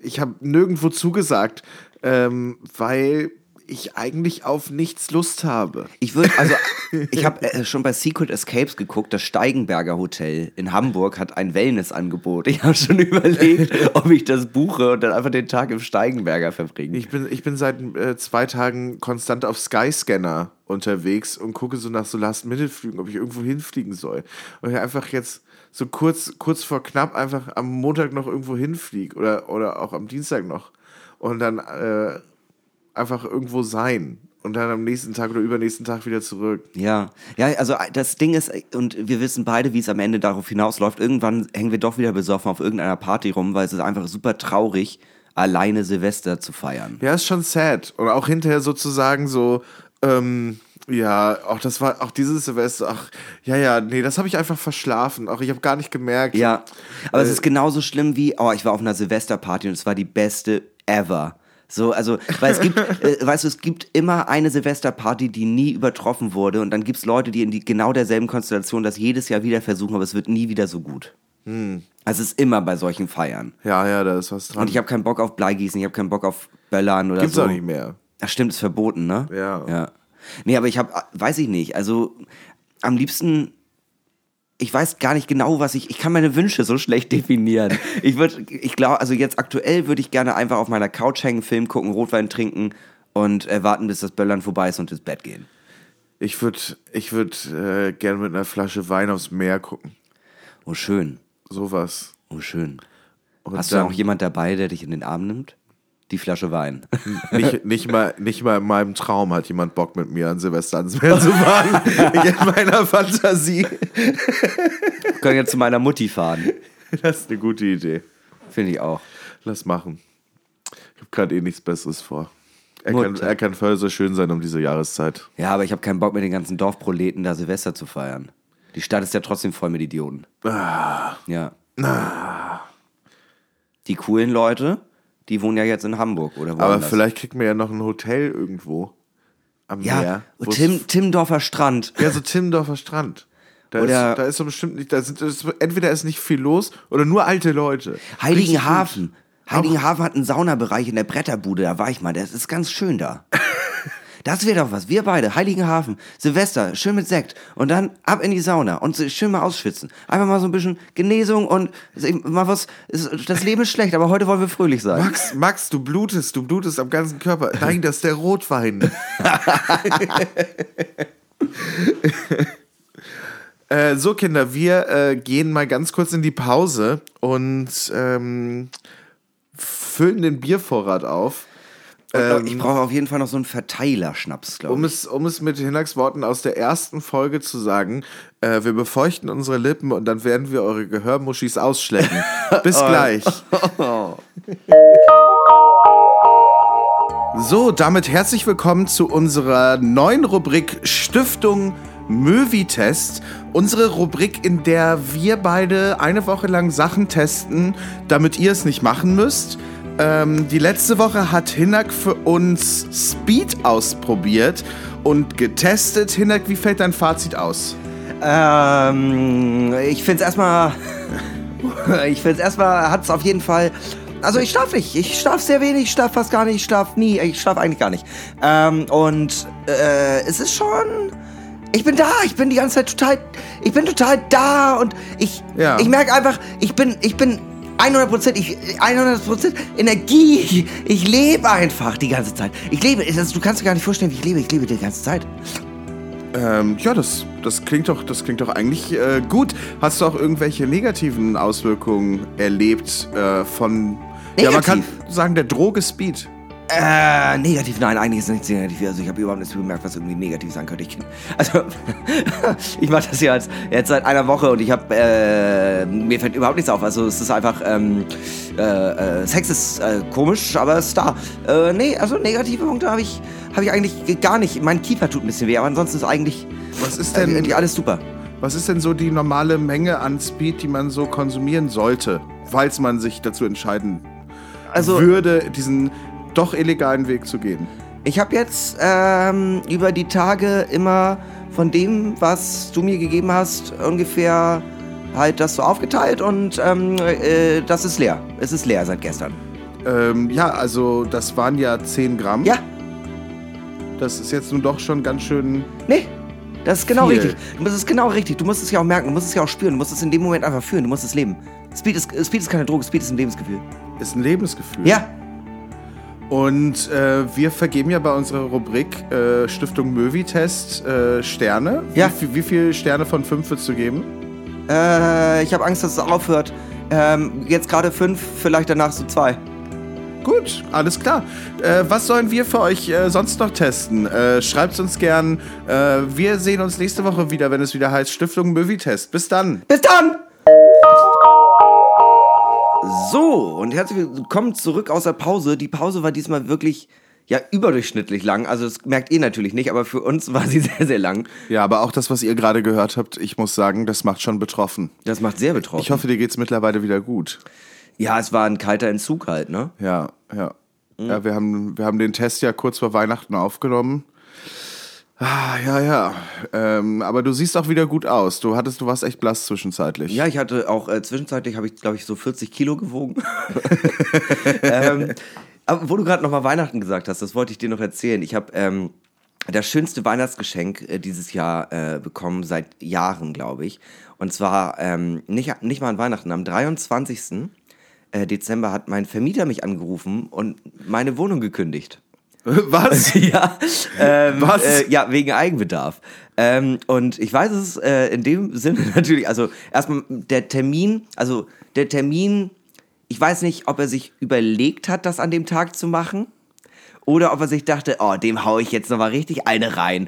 ich habe nirgendwo zugesagt, weil ich eigentlich auf nichts Lust habe. Ich habe schon bei Secret Escapes geguckt, das Steigenberger Hotel in Hamburg hat ein Wellnessangebot. Ich habe schon überlegt, ob ich das buche und dann einfach den Tag im Steigenberger verbringe. Ich bin seit 2 Tagen konstant auf Skyscanner unterwegs und gucke so nach so Last-Minute-Flügen, ob ich irgendwo hinfliegen soll. Und ich einfach jetzt so kurz vor knapp einfach am Montag noch irgendwo hinfliege oder auch am Dienstag noch. Und dann einfach irgendwo sein und dann am nächsten Tag oder übernächsten Tag wieder zurück. Ja, also das Ding ist, und wir wissen beide, wie es am Ende darauf hinausläuft, irgendwann hängen wir doch wieder besoffen auf irgendeiner Party rum, weil es ist einfach super traurig, alleine Silvester zu feiern. Ja, ist schon sad. Und auch hinterher sozusagen so, ja, auch das war, auch dieses Silvester, das habe ich einfach verschlafen, auch ich habe gar nicht gemerkt. Ja, aber es ist genauso schlimm wie, ich war auf einer Silvesterparty und es war die beste ever. So, also, weil es gibt, es gibt immer eine Silvesterparty, die nie übertroffen wurde, und dann gibt es Leute, die in genau derselben Konstellation das jedes Jahr wieder versuchen, aber es wird nie wieder so gut. Also es ist immer bei solchen Feiern. Ja, da ist was dran. Und ich habe keinen Bock auf Bleigießen, ich habe keinen Bock auf Böllern oder gibt's so. Gibt's auch nicht mehr. Ach stimmt, ist verboten, ne? Ja. Nee, aber weiß ich nicht, also am liebsten... Ich weiß gar nicht genau, ich kann meine Wünsche so schlecht definieren. Ich glaube, jetzt aktuell würde ich gerne einfach auf meiner Couch hängen, Film gucken, Rotwein trinken und warten, bis das Böllern vorbei ist und ins Bett gehen. Ich würde gerne mit einer Flasche Wein aufs Meer gucken. Oh, schön. Sowas. Oh, schön. Und hast du auch jemand dabei, der dich in den Arm nimmt? Die Flasche Wein. Nicht mal in meinem Traum hat jemand Bock, mit mir an Silvester ans Meer zu fahren. In meiner Fantasie. Wir können jetzt zu meiner Mutti fahren. Das ist eine gute Idee. Finde ich auch. Lass machen. Ich habe gerade nichts Besseres vor. Er kann voll so schön sein um diese Jahreszeit. Ja, aber ich habe keinen Bock, mit den ganzen Dorfproleten da Silvester zu feiern. Die Stadt ist ja trotzdem voll mit Idioten. Ja. Die coolen Leute... Die wohnen ja jetzt in Hamburg oder woanders. Aber vielleicht kriegt man ja noch ein Hotel irgendwo am Meer. Ja, Timmendorfer Strand. Ja, so Timmendorfer Strand. Da ist so bestimmt nicht, entweder ist nicht viel los oder nur alte Leute. Heiligenhafen. Heiligenhafen hat einen Saunabereich in der Bretterbude, da war ich mal. Das ist ganz schön da. Das wäre doch was. Wir beide, Heiligenhafen, Silvester, schön mit Sekt und dann ab in die Sauna und schön mal ausschwitzen. Einfach mal so ein bisschen Genesung und mal was. Das Leben ist schlecht, aber heute wollen wir fröhlich sein. Max, du blutest am ganzen Körper. Nein, das ist der Rotwein. So, Kinder, wir gehen mal ganz kurz in die Pause und füllen den Biervorrat auf. Ich brauche auf jeden Fall noch so einen Verteilerschnaps, glaube ich. Um es mit Hinnerks Worten aus der ersten Folge zu sagen, wir befeuchten unsere Lippen und dann werden wir eure Gehörmuschis ausschlecken. Bis gleich. So, damit herzlich willkommen zu unserer neuen Rubrik Stiftung Möwi-Test. Unsere Rubrik, in der wir beide eine Woche lang Sachen testen, damit ihr es nicht machen müsst. Die letzte Woche hat Hinnerk für uns Speed ausprobiert und getestet. Hinnerk, wie fällt dein Fazit aus? Ich finde es erstmal, hat es auf jeden Fall... Also ich schlafe nicht, ich schlafe sehr wenig, ich schlafe fast gar nicht, ich schlafe nie, ich schlafe eigentlich gar nicht. Es ist schon... Ich bin da, ich bin die ganze Zeit total da und ich merke einfach, ich bin 100% Energie. Ich lebe einfach die ganze Zeit. Ich lebe, du kannst dir gar nicht vorstellen, wie ich lebe. Ich lebe die ganze Zeit. Das klingt doch eigentlich gut. Hast du auch irgendwelche negativen Auswirkungen erlebt von... Negativ? Ja, man kann sagen, der Droge Speed. Negativ, nein, eigentlich ist nichts negativ. Also ich habe überhaupt nichts bemerkt, was irgendwie negativ sein könnte. Ich mache das ja jetzt seit einer Woche und ich habe mir fällt überhaupt nichts auf. Also es ist einfach Sex ist komisch, aber es ist da. Negative Punkte habe ich eigentlich gar nicht. Mein Kiefer tut ein bisschen weh, aber ansonsten ist eigentlich alles super. Was ist denn so die normale Menge an Speed, die man so konsumieren sollte, falls man sich dazu entscheiden würde, diesen doch illegalen Weg zu gehen? Ich habe jetzt über die Tage immer von dem, was du mir gegeben hast, ungefähr halt das so aufgeteilt und das ist leer. Es ist leer seit gestern. Das waren ja 10 Gramm. Ja. Das ist jetzt nun doch schon ganz schön... Nee, das ist genau richtig. Das ist genau richtig. Du musst es ja auch merken, du musst es ja auch spüren. Du musst es in dem Moment einfach fühlen, du musst es leben. Speed ist keine Droge, Speed ist ein Lebensgefühl. Ist ein Lebensgefühl? Ja. Und wir vergeben ja bei unserer Rubrik Stiftung Möwi-Test Sterne. Ja. Wie viele Sterne von 5 würdest du geben? Ich habe Angst, dass es aufhört. Jetzt gerade 5, vielleicht danach so 2. Gut, alles klar. Was sollen wir für euch sonst noch testen? Schreibt's uns gern. Wir sehen uns nächste Woche wieder, wenn es wieder heißt Stiftung Möwi-Test. Bis dann. Bis dann! So, und herzlich willkommen zurück aus der Pause. Die Pause war diesmal wirklich überdurchschnittlich lang. Also das merkt ihr natürlich nicht, aber für uns war sie sehr, sehr lang. Ja, aber auch das, was ihr gerade gehört habt, ich muss sagen, das macht schon betroffen. Das macht sehr betroffen. Ich hoffe, dir geht's mittlerweile wieder gut. Ja, es war ein kalter Entzug halt, ne? Ja, ja. Mhm. Ja, wir haben den Test ja kurz vor Weihnachten aufgenommen. Ah, ja, ja. Aber du siehst auch wieder gut aus. Du warst echt blass zwischenzeitlich. Ja, ich hatte auch, zwischenzeitlich habe ich, glaube ich, so 40 Kilo gewogen. Aber wo du gerade nochmal Weihnachten gesagt hast, das wollte ich dir noch erzählen. Ich habe das schönste Weihnachtsgeschenk dieses Jahr bekommen, seit Jahren, glaube ich. Und zwar nicht mal an Weihnachten, am 23. Dezember hat mein Vermieter mich angerufen und meine Wohnung gekündigt. Was? Ja, was? Ja, wegen Eigenbedarf. Und ich weiß es in dem Sinne natürlich, also erstmal der Termin, ich weiß nicht, ob er sich überlegt hat, das an dem Tag zu machen oder ob er sich dachte, oh, dem hau ich jetzt nochmal richtig eine rein.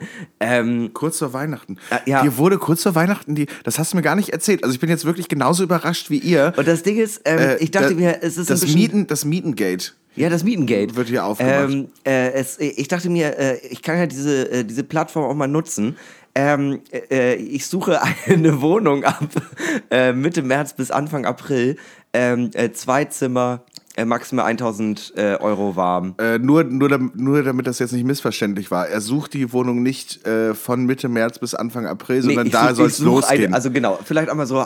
Kurz vor Weihnachten. Ja. Dir wurde kurz vor Weihnachten, das hast du mir gar nicht erzählt. Also ich bin jetzt wirklich genauso überrascht wie ihr. Und das Ding ist, ich dachte mir, es ist das Mietengate. Ja, das Mietengate. Wird hier aufgemacht. Ich dachte mir, ich kann ja diese Plattform auch mal nutzen. Ich suche eine Wohnung ab Mitte März bis Anfang April. 2 Zimmer, maximal 1.000 Euro warm. Nur damit das jetzt nicht missverständlich war. Er sucht die Wohnung nicht von Mitte März bis Anfang April, sondern da soll es losgehen. Also genau, vielleicht einmal so...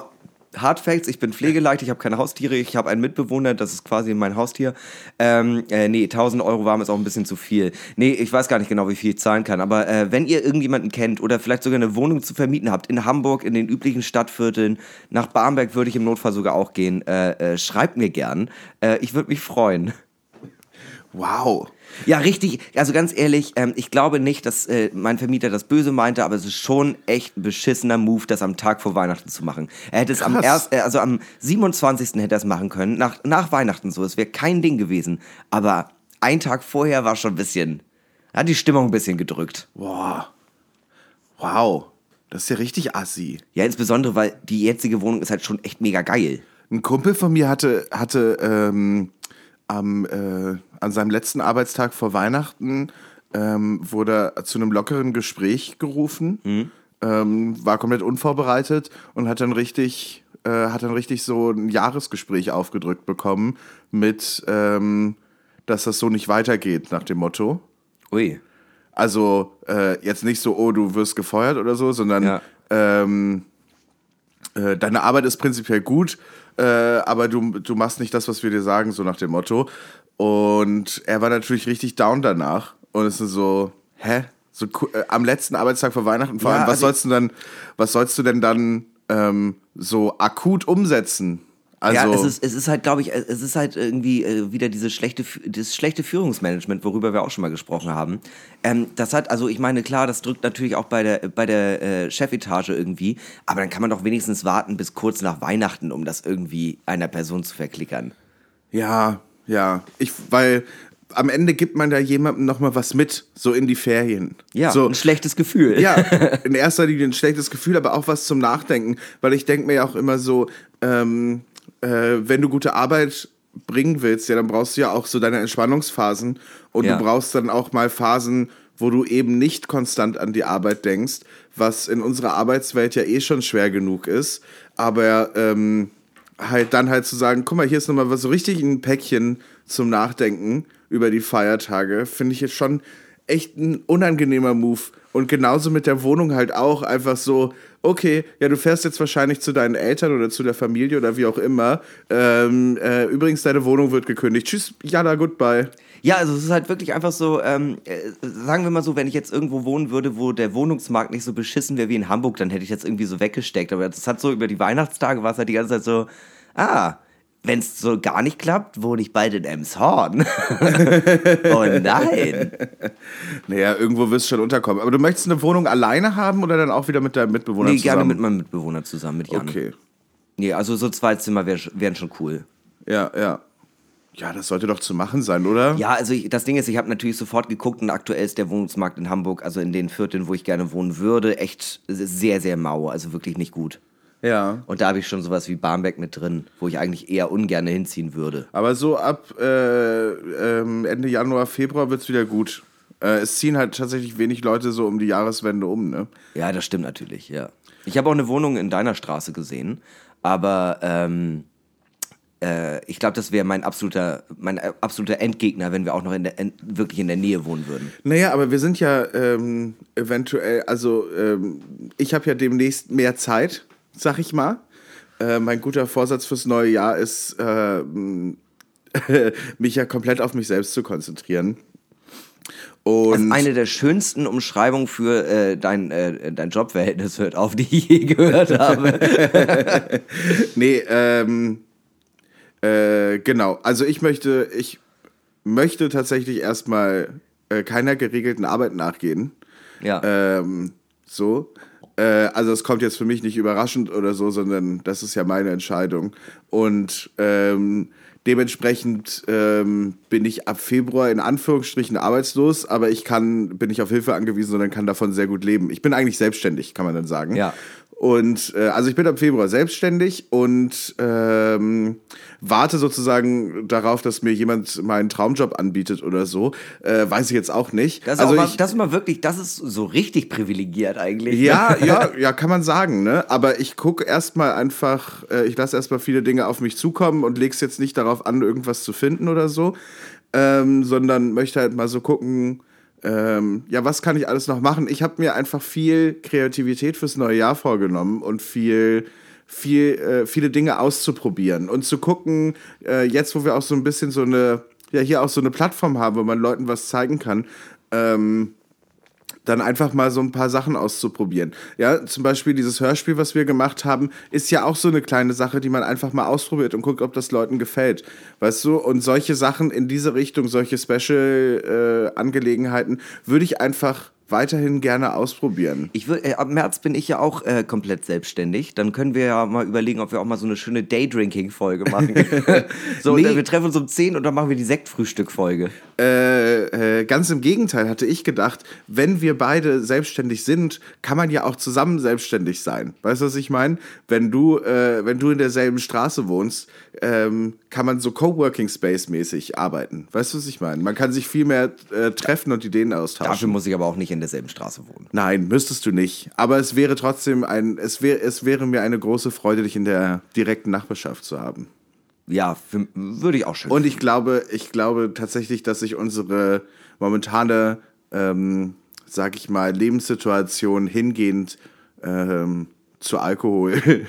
Hard Facts, ich bin pflegeleicht, ich habe keine Haustiere, ich habe einen Mitbewohner, das ist quasi mein Haustier. 1.000 Euro warm ist auch ein bisschen zu viel. Nee, ich weiß gar nicht genau, wie viel ich zahlen kann, aber wenn ihr irgendjemanden kennt oder vielleicht sogar eine Wohnung zu vermieten habt, in Hamburg, in den üblichen Stadtvierteln, nach Barmbek würde ich im Notfall sogar auch gehen, schreibt mir gern, ich würde mich freuen. Wow. Ja, richtig, also ganz ehrlich, ich glaube nicht, dass mein Vermieter das böse meinte, aber es ist schon echt ein beschissener Move, das am Tag vor Weihnachten zu machen. Er hätte es am 27. hätte er es machen können, nach Weihnachten so, es wäre kein Ding gewesen, aber ein Tag vorher war schon ein bisschen, hat die Stimmung ein bisschen gedrückt. Wow, das ist ja richtig assi. Ja, insbesondere, weil die jetzige Wohnung ist halt schon echt mega geil. Ein Kumpel von mir hatte an seinem letzten Arbeitstag vor Weihnachten wurde er zu einem lockeren Gespräch gerufen, war komplett unvorbereitet und hat dann richtig so ein Jahresgespräch aufgedrückt bekommen mit, dass das so nicht weitergeht, nach dem Motto. Ui. Also jetzt nicht so, oh, du wirst gefeuert oder so, sondern deine Arbeit ist prinzipiell gut, aber du machst nicht das, was wir dir sagen, so nach dem Motto. Und er war natürlich richtig down danach. Und es ist so, hä? So, am letzten Arbeitstag vor Weihnachten vor allem, was sollst du denn dann so akut umsetzen? Also, ja, es ist halt, glaube ich, es ist halt irgendwie wieder dieses schlechte Führungsmanagement, worüber wir auch schon mal gesprochen haben. Das hat, also ich meine, klar, das drückt natürlich auch bei der Chefetage irgendwie, aber dann kann man doch wenigstens warten bis kurz nach Weihnachten, um das irgendwie einer Person zu verklickern. Ja, weil am Ende gibt man da jemandem nochmal was mit, so in die Ferien. Ja, so, ein schlechtes Gefühl. Ja, in erster Linie ein schlechtes Gefühl, aber auch was zum Nachdenken, weil ich denke mir ja auch immer so, wenn du gute Arbeit bringen willst, ja, dann brauchst du ja auch so deine Entspannungsphasen und du brauchst dann auch mal Phasen, wo du eben nicht konstant an die Arbeit denkst, was in unserer Arbeitswelt ja eh schon schwer genug ist, aber halt dann zu sagen, guck mal, hier ist nochmal so richtig ein Päckchen zum Nachdenken über die Feiertage, finde ich jetzt schon echt ein unangenehmer Move. Und genauso mit der Wohnung halt auch, einfach so, okay, ja, du fährst jetzt wahrscheinlich zu deinen Eltern oder zu der Familie oder wie auch immer. Übrigens, deine Wohnung wird gekündigt. Tschüss, jada, goodbye. Ja, also es ist halt wirklich einfach so, sagen wir mal so, wenn ich jetzt irgendwo wohnen würde, wo der Wohnungsmarkt nicht so beschissen wäre wie in Hamburg, dann hätte ich jetzt irgendwie so weggesteckt. Aber das hat so über die Weihnachtstage war es halt die ganze Zeit so, wenn es so gar nicht klappt, wohne ich bald in Emshorn. Oh nein. Naja, irgendwo wirst du schon unterkommen. Aber du möchtest eine Wohnung alleine haben oder dann auch wieder mit deinem Mitbewohner zusammen? Nee, gerne mit meinem Mitbewohner zusammen, mit Jan. Okay. Nee, also so zwei Zimmer wären schon cool. Ja, ja. Ja, das sollte doch zu machen sein, oder? Ja, also das Ding ist, ich habe natürlich sofort geguckt und aktuell ist der Wohnungsmarkt in Hamburg, also in den Vierteln, wo ich gerne wohnen würde, echt sehr, sehr mau, also wirklich nicht gut. Ja. Und da habe ich schon sowas wie Barmbek mit drin, wo ich eigentlich eher ungern hinziehen würde. Aber so ab Ende Januar, Februar wird's wieder gut. Es ziehen halt tatsächlich wenig Leute so um die Jahreswende um, ne? Ja, das stimmt natürlich, ja. Ich habe auch eine Wohnung in deiner Straße gesehen, aber ich glaube, das wäre mein absoluter Endgegner, wenn wir auch noch wirklich in der Nähe wohnen würden. Naja, aber wir sind ja eventuell, ich habe ja demnächst mehr Zeit, sag ich mal. Mein guter Vorsatz fürs neue Jahr ist, mich ja komplett auf mich selbst zu konzentrieren. Und das ist eine der schönsten Umschreibungen für dein Jobverhältnis, hört auf, die ich je gehört habe. Nee, genau. Also ich möchte tatsächlich erstmal keiner geregelten Arbeit nachgehen. Ja. Also es kommt jetzt für mich nicht überraschend oder so, sondern das ist ja meine Entscheidung. Und dementsprechend bin ich ab Februar in Anführungsstrichen arbeitslos, aber ich bin nicht auf Hilfe angewiesen, sondern kann davon sehr gut leben. Ich bin eigentlich selbstständig, kann man dann sagen. Ja. Und ich bin ab Februar selbstständig und warte sozusagen darauf, dass mir jemand meinen Traumjob anbietet oder so. Weiß ich jetzt auch nicht. Das ist so richtig privilegiert eigentlich. Ja, ne? ja, kann man sagen, ne? Aber ich gucke erstmal einfach, ich lasse erstmal viele Dinge auf mich zukommen und lege es jetzt nicht darauf an, irgendwas zu finden oder so, sondern möchte halt mal so gucken. Was kann ich alles noch machen? Ich habe mir einfach viel Kreativität fürs neue Jahr vorgenommen und viele Dinge auszuprobieren und zu gucken, jetzt wo wir auch so ein bisschen hier auch so eine Plattform haben, wo man Leuten was zeigen kann, dann einfach mal so ein paar Sachen auszuprobieren. Ja, zum Beispiel dieses Hörspiel, was wir gemacht haben, ist ja auch so eine kleine Sache, die man einfach mal ausprobiert und guckt, ob das Leuten gefällt. Weißt du, und solche Sachen in diese Richtung, solche Special-Angelegenheiten, würde ich einfach weiterhin gerne ausprobieren. Ab März bin ich ja auch komplett selbstständig. Dann können wir ja mal überlegen, ob wir auch mal so eine schöne Daydrinking-Folge machen. Wir treffen uns um 10 und dann machen wir die Sektfrühstück-Folge. Ganz im Gegenteil hatte ich gedacht, wenn wir beide selbstständig sind, kann man ja auch zusammen selbstständig sein. Weißt du, was ich meine? Wenn du in derselben Straße wohnst, kann man so Coworking-Space-mäßig arbeiten. Weißt du, was ich meine? Man kann sich viel mehr treffen und Ideen austauschen. Dafür muss ich aber auch nicht in derselben Straße wohnen. Nein, müsstest du nicht. Aber es wäre trotzdem es wäre mir eine große Freude, dich in der direkten Nachbarschaft zu haben. Ja, würde ich auch schön. Und ich glaube tatsächlich, dass sich unsere momentane, sag ich mal, Lebenssituation hingehend zu Alkohol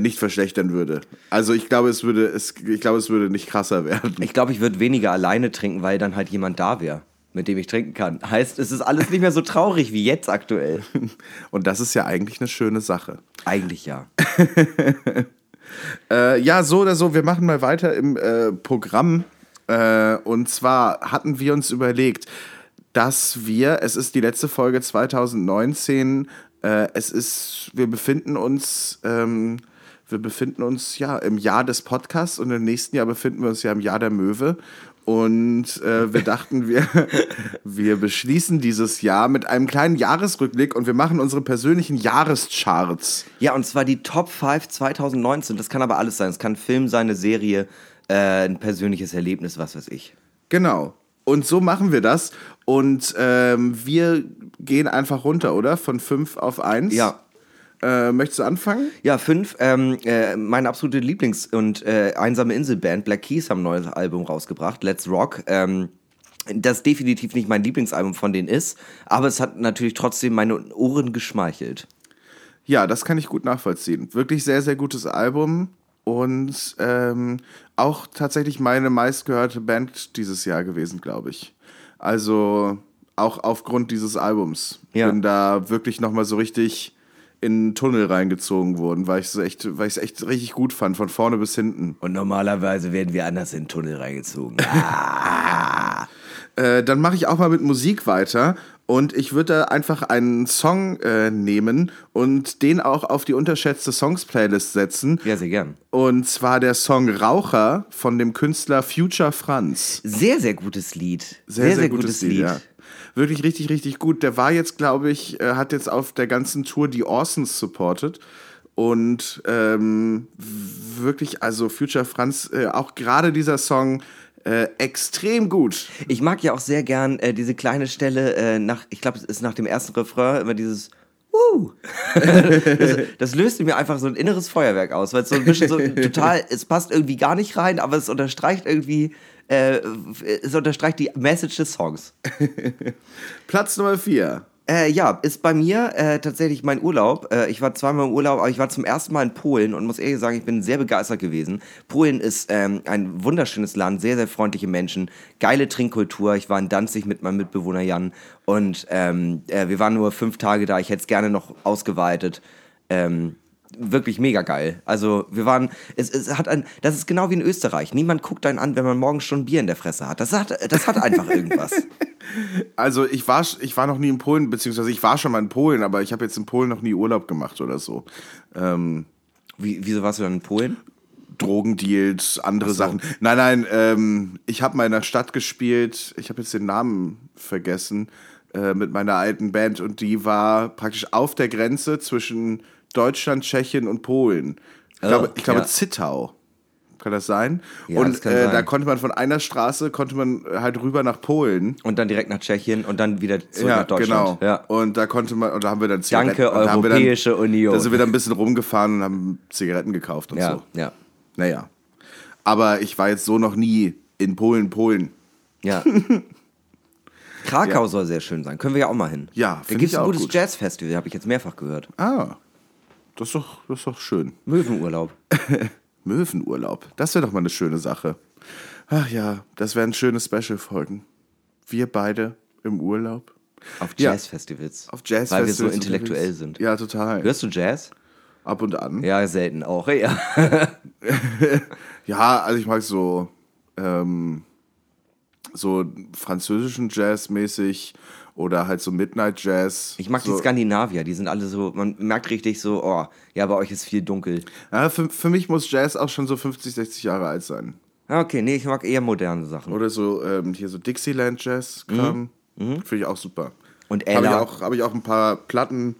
nicht verschlechtern würde. Also ich glaube, es würde nicht krasser werden. Ich glaube, ich würde weniger alleine trinken, weil dann halt jemand da wäre, mit dem ich trinken kann. Heißt, es ist alles nicht mehr so traurig wie jetzt aktuell. Und das ist ja eigentlich eine schöne Sache. Eigentlich ja. So oder so, wir machen mal weiter im Programm. Und zwar hatten wir uns überlegt, dass es ist die letzte Folge 2019, wir befinden uns ja im Jahr des Podcasts und im nächsten Jahr befinden wir uns ja im Jahr der Möwe. Und wir dachten, wir beschließen dieses Jahr mit einem kleinen Jahresrückblick und wir machen unsere persönlichen Jahrescharts. Ja, und zwar die Top 5 2019. Das kann aber alles sein. Es kann ein Film sein, eine Serie, ein persönliches Erlebnis, was weiß ich. Genau. Und so machen wir das. Und wir gehen einfach runter, oder? Von 5 auf 1. Ja. Möchtest du anfangen? Ja, 5. Meine absolute Lieblings- und einsame Inselband Black Keys haben ein neues Album rausgebracht, Let's Rock. Das definitiv nicht mein Lieblingsalbum von denen ist, aber es hat natürlich trotzdem meine Ohren geschmeichelt. Ja, das kann ich gut nachvollziehen. Wirklich sehr, sehr gutes Album. und auch tatsächlich meine meistgehörte Band dieses Jahr gewesen, glaube ich. Also auch aufgrund dieses Albums. Ja. Bin da wirklich nochmal so richtig in einen Tunnel reingezogen worden, weil ich es echt richtig gut fand, von vorne bis hinten. Und normalerweise werden wir anders in den Tunnel reingezogen. Dann mache ich auch mal mit Musik weiter und ich würde da einfach einen Song nehmen und den auch auf die unterschätzte Songs-Playlist setzen. Ja, sehr gern. Und zwar der Song Raucher von dem Künstler Future Franz. Sehr, sehr gutes Lied. Sehr, sehr, sehr gutes Lied. Ja. Wirklich richtig, richtig gut. Der war jetzt, glaube ich, hat jetzt auf der ganzen Tour die Orsons supported. Und wirklich, also Future Franz, auch gerade dieser Song, extrem gut. Ich mag ja auch sehr gern diese kleine Stelle, ich glaube, es ist nach dem ersten Refrain immer dieses Woo! Das löst in mir einfach so ein inneres Feuerwerk aus, weil es so ein bisschen so total, es passt irgendwie gar nicht rein, aber es unterstreicht irgendwie, die Message des Songs. Platz Nummer 4. Ja, ist bei mir tatsächlich mein Urlaub. Ich war zweimal im Urlaub, aber ich war zum ersten Mal in Polen und muss ehrlich sagen, ich bin sehr begeistert gewesen. Polen ist ein wunderschönes Land, sehr, sehr freundliche Menschen, geile Trinkkultur. Ich war in Danzig mit meinem Mitbewohner Jan und wir waren nur 5 Tage da. Ich hätte es gerne noch ausgeweitet. Wirklich mega geil. Also wir waren, das ist genau wie in Österreich. Niemand guckt einen an, wenn man morgens schon Bier in der Fresse hat. Das hat einfach irgendwas. Also ich war noch nie in Polen, beziehungsweise ich war schon mal in Polen, aber ich habe jetzt in Polen noch nie Urlaub gemacht oder so. Wieso warst du dann in Polen? Drogendeals, andere Sachen. Nein, ich habe mal in der Stadt gespielt, ich habe jetzt den Namen vergessen, mit meiner alten Band und die war praktisch auf der Grenze zwischen Deutschland, Tschechien und Polen. Ich glaube, Zittau. Kann das sein? Ja, und das kann sein. Da konnte man von einer Straße, halt rüber nach Polen. Und dann direkt nach Tschechien und dann wieder zurück nach Deutschland. Genau. Ja. Und da konnte man, und da haben wir dann Zigaretten. Danke, Europäische Union. Da sind wir dann ein bisschen rumgefahren und haben Zigaretten gekauft und so. Ja. Naja. Aber ich war jetzt so noch nie in Polen. Ja. Krakau soll sehr schön sein. Können wir ja auch mal hin. Ja, finde ich auch. Da gibt es ein gutes Jazzfestival, habe ich jetzt mehrfach gehört. Ah. Das ist doch schön. Möwenurlaub. Möwenurlaub. Das wäre doch mal eine schöne Sache. Ach ja, das wären schöne Special-Folgen. Wir beide im Urlaub. Auf Jazzfestivals. Weil wir so intellektuell sind. Ja, total. Hörst du Jazz? Ab und an. Ja, selten auch. Ja, ja, also ich mag so französischen Jazz mäßig. Oder halt so Midnight-Jazz. Ich mag so. Die Skandinavier, die sind alle so, man merkt richtig so, bei euch ist viel dunkel. Ja, für mich muss Jazz auch schon so 50, 60 Jahre alt sein. Okay, nee, ich mag eher moderne Sachen. Oder so, hier so Dixieland-Jazz, finde ich auch super. Und Ella. Habe ich auch ein paar Platten,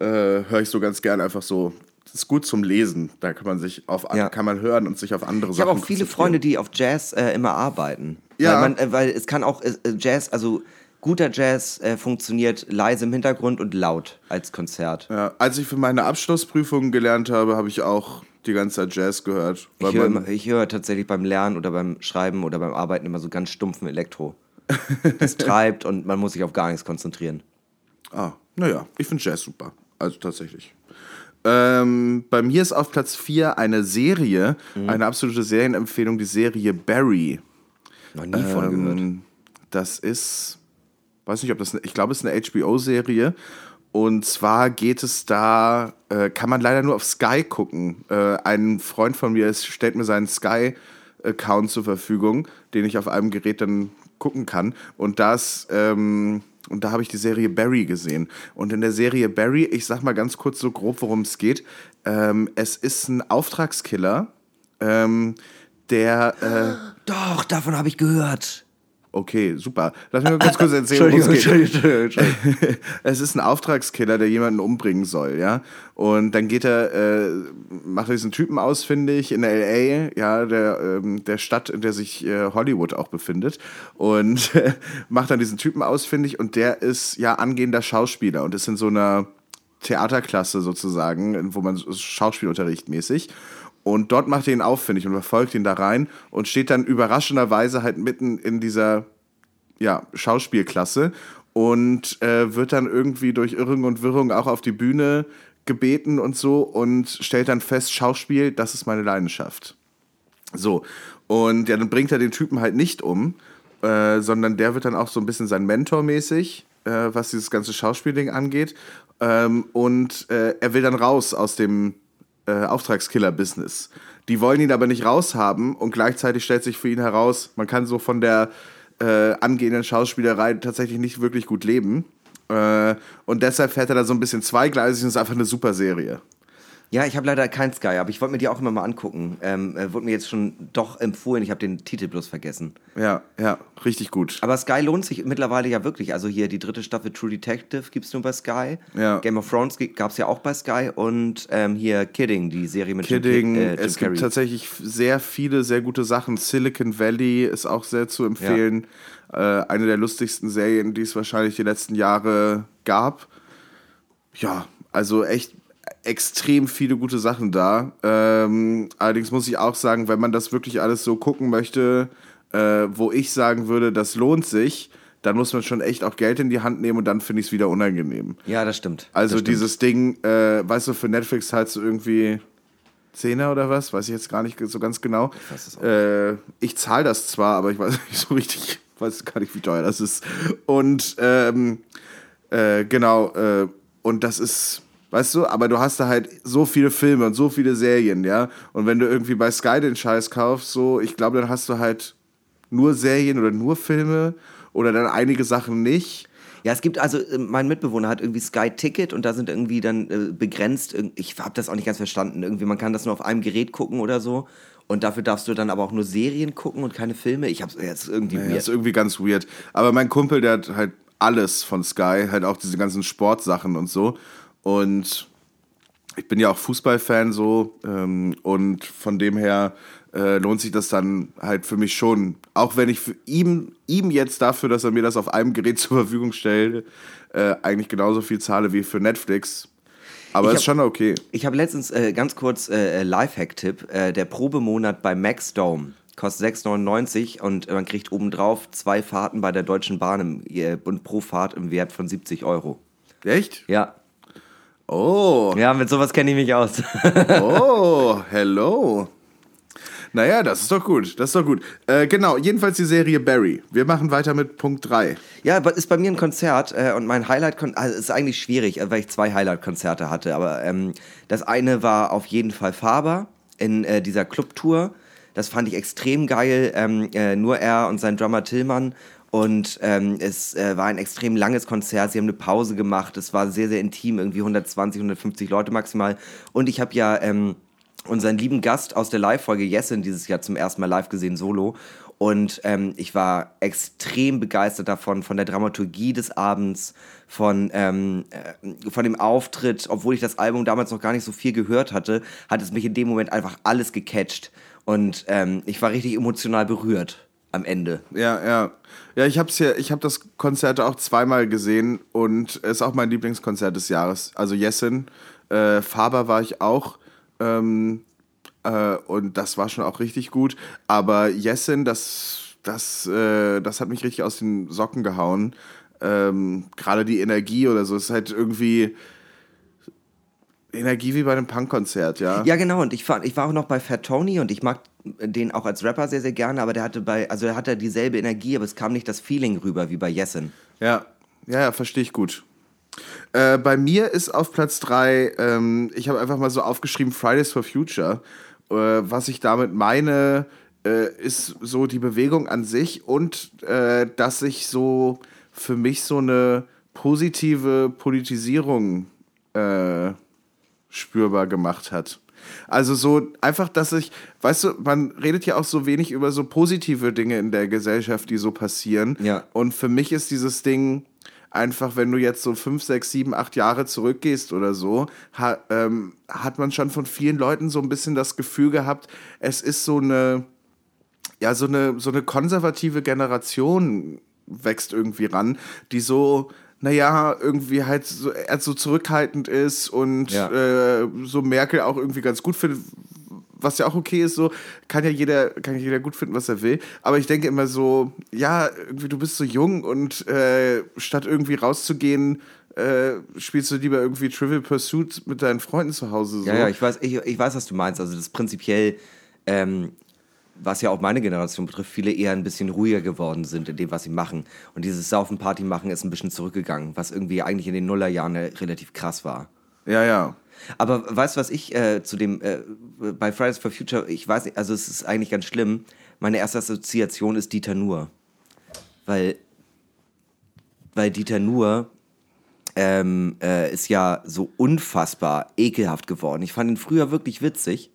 höre ich so ganz gern einfach so. Das ist gut zum Lesen, da kann man sich kann man hören und sich auf andere Sachen konzentrieren. Ich habe auch viele Freunde, die auf Jazz immer arbeiten. Ja. Weil es kann auch Jazz, also guter Jazz funktioniert leise im Hintergrund und laut als Konzert. Ja, als ich für meine Abschlussprüfungen gelernt habe, habe ich auch die ganze Zeit Jazz gehört. Ich höre tatsächlich beim Lernen oder beim Schreiben oder beim Arbeiten immer so ganz stumpfen Elektro. Das treibt und man muss sich auf gar nichts konzentrieren. Ich finde Jazz super. Also tatsächlich. Bei mir ist auf Platz 4 eine Serie, eine absolute Serienempfehlung, die Serie Barry. Noch nie von gehört. Das ist... Weiß nicht, ich glaube, es ist eine HBO-Serie. Und zwar geht es da, kann man leider nur auf Sky gucken. Ein Freund von mir stellt mir seinen Sky-Account zur Verfügung, den ich auf einem Gerät dann gucken kann. Und da habe ich die Serie Barry gesehen. Und in der Serie Barry, ich sag mal ganz kurz so grob, worum es geht. Es ist ein Auftragskiller, der... Doch, davon habe ich gehört. Okay, super. Lass mich mal ganz kurz erzählen, worum es geht. Entschuldigung. Es ist ein Auftragskiller, der jemanden umbringen soll, ja. Und dann macht er diesen Typen ausfindig in L.A., ja, der Stadt, in der sich Hollywood auch befindet. Und macht dann diesen Typen ausfindig und der ist ja angehender Schauspieler und ist in so einer Theaterklasse sozusagen, wo man Schauspielunterricht mäßig. Und dort macht er ihn auffindig und verfolgt ihn da rein und steht dann überraschenderweise halt mitten in dieser Schauspielklasse und wird dann irgendwie durch Irrung und Wirrung auch auf die Bühne gebeten und so und stellt dann fest, Schauspiel, das ist meine Leidenschaft. So, und ja, dann bringt er den Typen halt nicht um, sondern der wird dann auch so ein bisschen sein Mentor mäßig, was dieses ganze Schauspielding angeht. Und er will dann raus aus dem Auftragskiller-Business. Die wollen ihn aber nicht raushaben und gleichzeitig stellt sich für ihn heraus, man kann so von der angehenden Schauspielerei tatsächlich nicht wirklich gut leben. Und deshalb fährt er da so ein bisschen zweigleisig und ist einfach eine super Serie. Ja, ich habe leider kein Sky, aber ich wollte mir die auch immer mal angucken. Wurde mir jetzt schon doch empfohlen, ich habe den Titel bloß vergessen. Ja, richtig gut. Aber Sky lohnt sich mittlerweile ja wirklich. Also hier die 3. Staffel True Detective gibt's nur bei Sky. Ja. Game of Thrones gab's ja auch bei Sky. Und hier Kidding, die Serie mit Kidding, Jim Carrey. Es gibt tatsächlich sehr viele, sehr gute Sachen. Silicon Valley ist auch sehr zu empfehlen. Ja. Eine der lustigsten Serien, die es wahrscheinlich die letzten Jahre gab. Ja, also echt extrem viele gute Sachen da. Allerdings muss ich auch sagen, wenn man das wirklich alles so gucken möchte, wo ich sagen würde, das lohnt sich, dann muss man schon echt auch Geld in die Hand nehmen und dann finde ich es wieder unangenehm. Ja, das stimmt. Also das stimmt. Dieses Ding, weißt du, für Netflix zahlst du irgendwie 10er oder was? Weiß ich jetzt gar nicht so ganz genau. Ich weiß das auch. Ich zahle das zwar, aber ich weiß nicht so richtig, weiß gar nicht, wie teuer das ist. Und und das ist, weißt du, aber du hast da halt so viele Filme und so viele Serien, ja. Und wenn du irgendwie bei Sky den Scheiß kaufst, so, ich glaube, dann hast du halt nur Serien oder nur Filme oder dann einige Sachen nicht. Ja, es gibt also, mein Mitbewohner hat irgendwie Sky Ticket und da sind irgendwie dann begrenzt, ich habe das auch nicht ganz verstanden, irgendwie, man kann das nur auf einem Gerät gucken oder so. Und dafür darfst du dann aber auch nur Serien gucken und keine Filme. Ich hab's jetzt irgendwie weird. Das ist irgendwie ganz weird. Aber mein Kumpel, der hat halt alles von Sky, halt auch diese ganzen Sportsachen und so. Und ich bin ja auch Fußballfan so und von dem her lohnt sich das dann halt für mich schon. Auch wenn ich für ihm jetzt dafür, dass er mir das auf einem Gerät zur Verfügung stellt, eigentlich genauso viel zahle wie für Netflix. Aber ist schon okay. Ich habe letztens ganz kurz Lifehack-Tipp. Der Probemonat bei Maxdome kostet 6,99 und man kriegt obendrauf 2 Fahrten bei der Deutschen Bahn und pro Fahrt im Wert von 70 €. Echt? Ja. Oh. Ja, mit sowas kenne ich mich aus. Oh, hello. Naja, das ist doch gut. Genau, jedenfalls die Serie Barry. Wir machen weiter mit Punkt 3. Ja, ist bei mir ein Konzert und mein Highlight, ist eigentlich schwierig, weil ich 2 Highlight-Konzerte hatte, aber das eine war auf jeden Fall Faber in dieser Clubtour. Das fand ich extrem geil, nur er und sein Drummer Tillmann. Und es war ein extrem langes Konzert, sie haben eine Pause gemacht, es war sehr, sehr intim, irgendwie 120, 150 Leute maximal. Und ich habe ja unseren lieben Gast aus der Live-Folge Yeşin dieses Jahr zum ersten Mal live gesehen, solo. Und ich war extrem begeistert davon, von der Dramaturgie des Abends, von dem Auftritt. Obwohl ich das Album damals noch gar nicht so viel gehört hatte, hat es mich in dem Moment einfach alles gecatcht. Und ich war richtig emotional berührt. Am Ende. Ja. Ja, ich habe das Konzert auch zweimal gesehen und ist auch mein Lieblingskonzert des Jahres. Also Yeşin, Faber war ich auch und das war schon auch richtig gut. Aber Yeşin, das hat mich richtig aus den Socken gehauen. Gerade die Energie oder so, ist halt irgendwie Energie wie bei einem Punk-Konzert, ja. Ja, genau. Und ich war auch noch bei Fat Tony und ich mag den auch als Rapper sehr, sehr gerne, aber der hatte dieselbe Energie, aber es kam nicht das Feeling rüber wie bei Yeşin. Ja, verstehe ich gut. Bei mir ist auf Platz 3, ich habe einfach mal so aufgeschrieben, Fridays for Future. Was ich damit meine, ist so die Bewegung an sich und dass ich so für mich so eine positive Politisierung spürbar gemacht hat. Also so einfach, dass ich, weißt du, man redet ja auch so wenig über so positive Dinge in der Gesellschaft, die so passieren. Ja. Und für mich ist dieses Ding einfach, wenn du jetzt so 5, 6, 7, 8 Jahre zurückgehst oder so, hat man schon von vielen Leuten so ein bisschen das Gefühl gehabt, es ist so eine konservative Generation wächst irgendwie ran, die so irgendwie halt so zurückhaltend ist und so Merkel auch irgendwie ganz gut findet, was ja auch okay ist, so kann ja jeder gut finden, was er will, aber ich denke immer so, ja, irgendwie du bist so jung und statt irgendwie rauszugehen, spielst du lieber irgendwie Trivial Pursuit mit deinen Freunden zu Hause. So. Ja, ich weiß, was du meinst. Also das ist prinzipiell, was ja auch meine Generation betrifft, viele eher ein bisschen ruhiger geworden sind in dem, was sie machen. Und dieses Saufen-Party machen ist ein bisschen zurückgegangen, was irgendwie eigentlich in den Nullerjahren relativ krass war. Ja, ja. Aber weißt du, was ich zu dem, bei Fridays for Future, ich weiß nicht, also es ist eigentlich ganz schlimm, meine erste Assoziation ist Dieter Nuhr. Weil Dieter Nuhr ist ja so unfassbar ekelhaft geworden. Ich fand ihn früher wirklich witzig.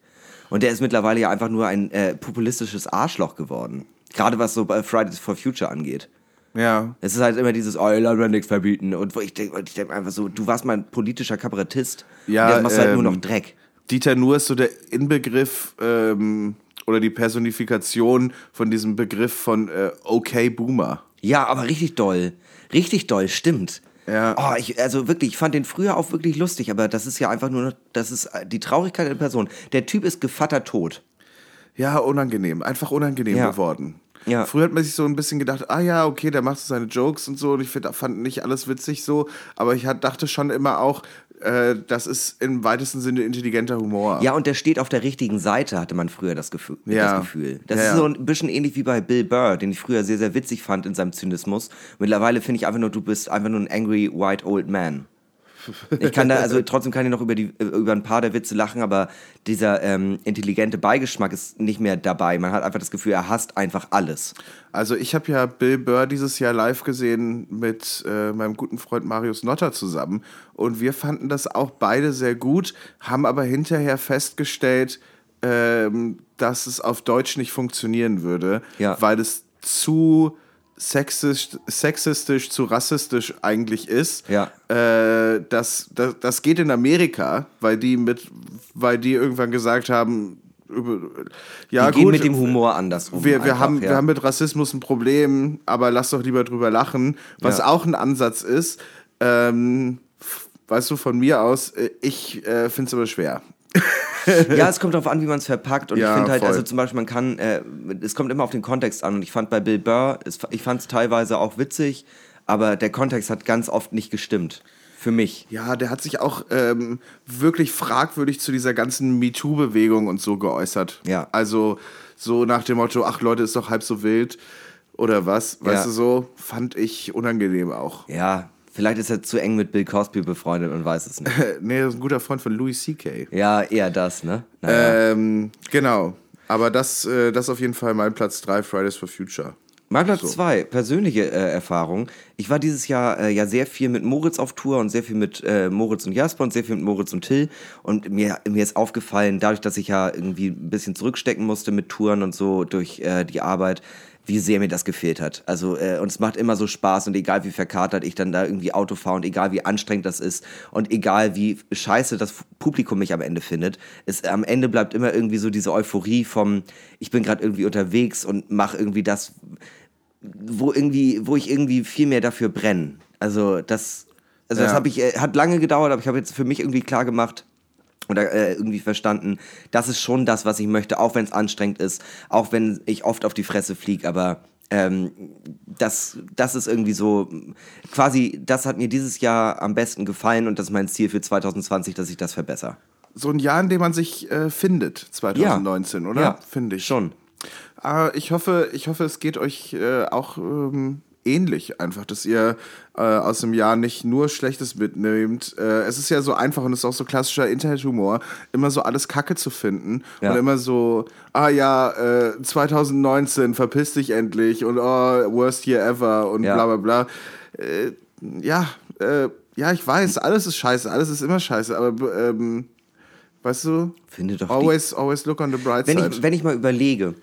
Und der ist mittlerweile ja einfach nur ein populistisches Arschloch geworden. Gerade was so bei Fridays for Future angeht. Ja. Es ist halt immer dieses, oh, ihr lasst nichts verbieten. Und ich denk einfach so, du warst mal ein politischer Kabarettist. Ja, und jetzt machst du halt nur noch Dreck. Dieter Nuhr ist so der Inbegriff oder die Personifikation von diesem Begriff von okay Boomer. Ja, aber richtig doll. Richtig doll, stimmt. Ja. Oh, also wirklich, ich fand den früher auch wirklich lustig, aber das ist ja einfach nur noch, das ist die Traurigkeit der Person. Der Typ ist gevattertot. Ja, unangenehm, einfach unangenehm geworden. Ja. Früher hat man sich so ein bisschen gedacht, ah ja, okay, der macht so seine Jokes und so und ich fand nicht alles witzig so, aber ich dachte schon immer auch, das ist im weitesten Sinne intelligenter Humor. Ja, und der steht auf der richtigen Seite, hatte man früher das Gefühl. Ja. Das Gefühl. Das ist so ein bisschen ähnlich wie bei Bill Burr, den ich früher sehr, sehr witzig fand in seinem Zynismus. Mittlerweile finde ich einfach nur, du bist einfach nur ein angry white old man. Ich kann da, also trotzdem kann ich noch über ein paar der Witze lachen, aber dieser intelligente Beigeschmack ist nicht mehr dabei. Man hat einfach das Gefühl, er hasst einfach alles. Also ich habe ja Bill Burr dieses Jahr live gesehen mit meinem guten Freund Marius Notter zusammen und wir fanden das auch beide sehr gut, haben aber hinterher festgestellt, dass es auf Deutsch nicht funktionieren würde, weil es zu sexistisch, zu rassistisch eigentlich ist. Ja. Das geht in Amerika, weil die irgendwann gesagt haben, ja, die gehen gut, mit dem Humor anders um. Wir haben mit Rassismus ein Problem, aber lass doch lieber drüber lachen, was auch ein Ansatz ist. Weißt du, von mir aus, ich finde es aber schwer. Ja, es kommt darauf an, wie man es verpackt. Und ich finde halt, also zum Beispiel, man kann, es kommt immer auf den Kontext an. Und ich fand bei Bill Burr, ich fand es teilweise auch witzig, aber der Kontext hat ganz oft nicht gestimmt. Für mich. Ja, der hat sich auch wirklich fragwürdig zu dieser ganzen MeToo-Bewegung und so geäußert. Ja. Also so nach dem Motto, ach Leute, ist doch halb so wild oder was. Weißt du so, fand ich unangenehm auch. Ja. Vielleicht ist er zu eng mit Bill Cosby befreundet und weiß es nicht. Nee, er ist ein guter Freund von Louis C.K. Ja, eher das, ne? Naja. Genau. Aber das auf jeden Fall mein Platz 3, Fridays for Future. Mein Platz 2, persönliche Erfahrung. Ich war dieses Jahr ja sehr viel mit Moritz auf Tour und sehr viel mit Moritz und Jasper und sehr viel mit Moritz und Till. Und mir ist aufgefallen, dadurch, dass ich ja irgendwie ein bisschen zurückstecken musste mit Touren und so durch die Arbeit, wie sehr mir das gefehlt hat. Also, und es macht immer so Spaß und egal wie verkatert ich dann da irgendwie Auto fahre und egal wie anstrengend das ist und egal wie scheiße das Publikum mich am Ende findet, am Ende bleibt immer irgendwie so diese Euphorie vom, ich bin gerade irgendwie unterwegs und mache irgendwie das, wo ich irgendwie viel mehr dafür brenne. Also das hat lange gedauert, aber ich habe jetzt für mich irgendwie klar gemacht, oder irgendwie verstanden, das ist schon das, was ich möchte, auch wenn es anstrengend ist, auch wenn ich oft auf die Fresse fliege, aber das ist irgendwie so, quasi, das hat mir dieses Jahr am besten gefallen und das ist mein Ziel für 2020, dass ich das verbessere. So ein Jahr, in dem man sich findet, 2019, oder? Ja, finde ich. Schon. Aber ich hoffe, es geht euch auch ähnlich einfach, dass ihr aus dem Jahr nicht nur Schlechtes mitnehmt. Es ist ja so einfach und es ist auch so klassischer Internethumor, immer so alles Kacke zu finden und immer so, 2019, verpiss dich endlich und worst year ever und bla bla bla. Ich weiß, alles ist scheiße, alles ist immer scheiße, aber weißt du, finde doch always look on the bright side. Wenn ich mal überlege,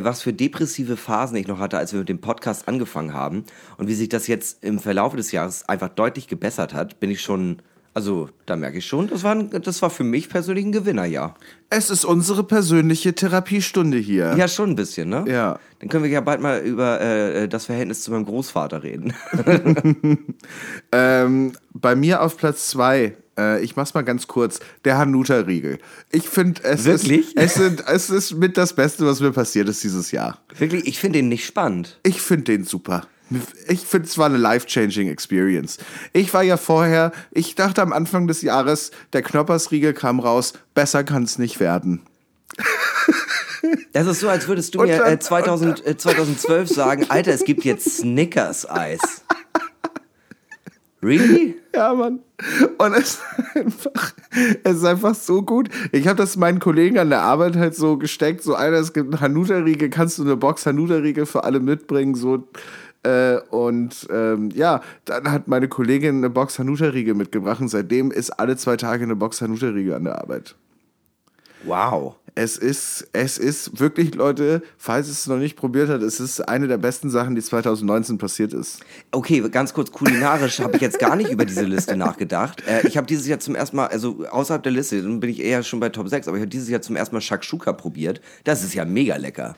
was für depressive Phasen ich noch hatte, als wir mit dem Podcast angefangen haben und wie sich das jetzt im Verlauf des Jahres einfach deutlich gebessert hat, bin ich schon, also da merke ich schon, das war für mich persönlich ein Gewinnerjahr. Es ist unsere persönliche Therapiestunde hier. Ja, schon ein bisschen, ne? Ja. Dann können wir ja bald mal über das Verhältnis zu meinem Großvater reden. Bei mir auf Platz 2, ich mach's mal ganz kurz, der Hanuta-Riegel. Ich finde, es ist mit das Beste, was mir passiert ist dieses Jahr. Wirklich? Ich finde den nicht spannend. Ich finde den super. Ich finde, es war eine life-changing Experience. Ich war ja vorher, ich dachte am Anfang des Jahres, der Knoppersriegel kam raus, besser kann es nicht werden. Das ist so, als würdest du mir 2012 sagen, Alter, es gibt jetzt Snickers-Eis. Really? Ja, Mann. Und es ist einfach so gut. Ich habe das meinen Kollegen an der Arbeit halt so gesteckt, so einer, es gibt einen Hanuta-Riegel, kannst du eine Box Hanuta-Riegel für alle mitbringen, so... Und ja, dann hat meine Kollegin eine Box Hanuta-Riegel mitgebracht und seitdem ist alle 2 Tage eine Box Hanuta-Riegel an der Arbeit. Wow. Es ist wirklich, Leute, falls es noch nicht probiert hat, es ist eine der besten Sachen, die 2019 passiert ist. Okay, ganz kurz, kulinarisch habe ich jetzt gar nicht über diese Liste nachgedacht. Ich habe dieses Jahr zum ersten Mal, also außerhalb der Liste, dann bin ich eher schon bei Top 6, aber ich habe dieses Jahr zum ersten Mal Shakshuka probiert. Das ist ja mega lecker.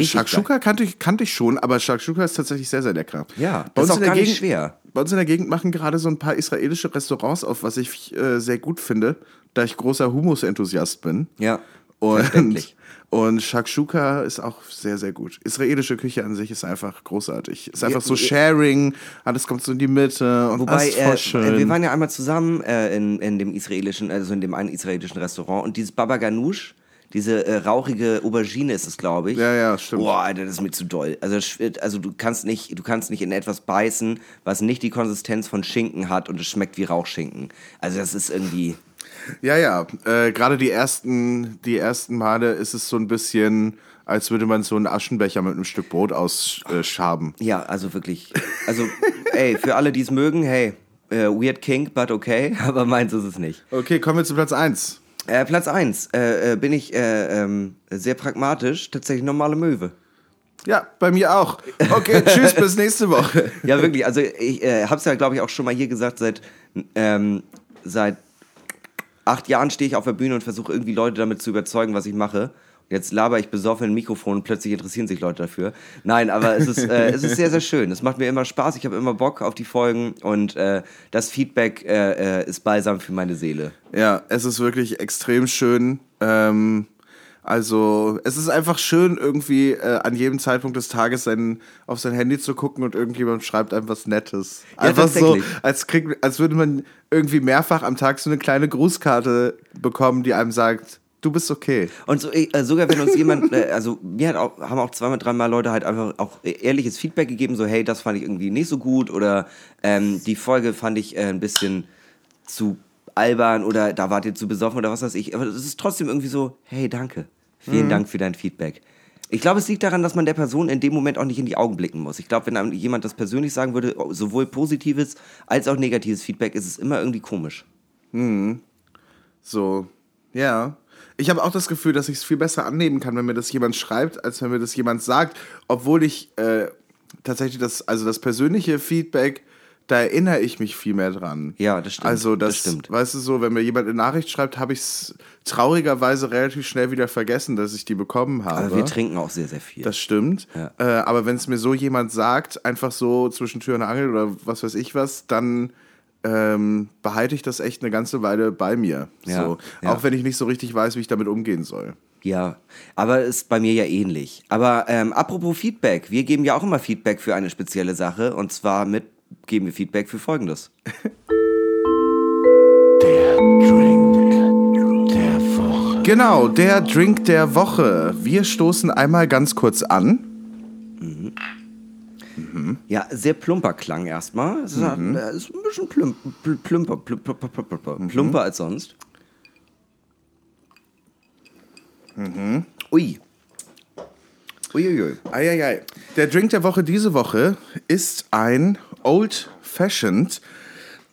Shakshuka kannte ich schon, aber Shakshuka ist tatsächlich sehr, sehr lecker. Ja, das ist auch gar nicht schwer. Bei uns in der Gegend machen gerade so ein paar israelische Restaurants auf, was ich sehr gut finde, da ich großer Hummus-Enthusiast bin. Ja, verständlich. Und Shakshuka ist auch sehr, sehr gut. Israelische Küche an sich ist einfach großartig. Ist einfach so Sharing, alles kommt so in die Mitte. Und wobei, voll schön. Wir waren ja einmal zusammen in dem einen israelischen Restaurant und dieses Baba Ganoush, diese rauchige Aubergine ist es, glaube ich. Ja, ja, stimmt. Boah, Alter, das ist mir zu doll. Also du kannst nicht in etwas beißen, was nicht die Konsistenz von Schinken hat und es schmeckt wie Rauchschinken. Also das ist irgendwie... Ja, ja. Gerade die ersten Male ist es so ein bisschen, als würde man so einen Aschenbecher mit einem Stück Brot ausschaben. Ja, also wirklich. Also, ey, für alle, die es mögen, hey, weird kink, but okay. Aber meins ist es nicht. Okay, kommen wir zu Platz 1. Platz 1 bin ich sehr pragmatisch, tatsächlich normale Möwe. Ja, bei mir auch. Okay, tschüss, bis nächste Woche. Ja, wirklich, also ich hab's ja, glaube ich, auch schon mal hier gesagt, seit 8 Jahren stehe ich auf der Bühne und versuche irgendwie Leute damit zu überzeugen, was ich mache. Jetzt laber ich besoffen in ein Mikrofon und plötzlich interessieren sich Leute dafür. Nein, aber es ist sehr, sehr schön. Es macht mir immer Spaß, ich habe immer Bock auf die Folgen und das Feedback ist balsam für meine Seele. Ja, es ist wirklich extrem schön. Also es ist einfach schön, irgendwie an jedem Zeitpunkt des Tages auf sein Handy zu gucken und irgendjemand schreibt einem was Nettes. Einfach ja, so, als würde man irgendwie mehrfach am Tag so eine kleine Grußkarte bekommen, die einem sagt... Du bist okay. Und so, sogar wenn uns jemand, also mir haben auch 2-3 Mal Leute halt einfach auch ehrliches Feedback gegeben, so hey, das fand ich irgendwie nicht so gut oder die Folge fand ich ein bisschen zu albern oder da wart ihr zu besoffen oder was weiß ich. Aber es ist trotzdem irgendwie so, hey, danke. Vielen Dank für dein Feedback. Ich glaube, es liegt daran, dass man der Person in dem Moment auch nicht in die Augen blicken muss. Ich glaube, wenn einem jemand das persönlich sagen würde, sowohl positives als auch negatives Feedback, ist es immer irgendwie komisch. Mhm. So, ja. Yeah. Ich habe auch das Gefühl, dass ich es viel besser annehmen kann, wenn mir das jemand schreibt, als wenn mir das jemand sagt. Obwohl ich tatsächlich das persönliche Feedback, da erinnere ich mich viel mehr dran. Ja, das stimmt. Also das stimmt. Weißt du so, wenn mir jemand eine Nachricht schreibt, habe ich es traurigerweise relativ schnell wieder vergessen, dass ich die bekommen habe. Aber wir trinken auch sehr, sehr viel. Das stimmt. Ja. Aber wenn es mir so jemand sagt, einfach so zwischen Tür und Angel oder was weiß ich was, dann... behalte ich das echt eine ganze Weile bei mir. Ja, so. Ja. Auch wenn ich nicht so richtig weiß, wie ich damit umgehen soll. Ja, aber ist bei mir ja ähnlich. Aber apropos Feedback, wir geben ja auch immer Feedback für eine spezielle Sache und zwar geben wir Feedback für Folgendes. Der Drink der Woche. Genau, der Drink der Woche. Wir stoßen einmal ganz kurz an. Mhm. Mhm. Ja, sehr plumper Klang erstmal. Es ist ein bisschen plumper als sonst. Mhm. Ui. Uiuiui. Eieiei. Der Drink der Woche diese Woche ist ein Old Fashioned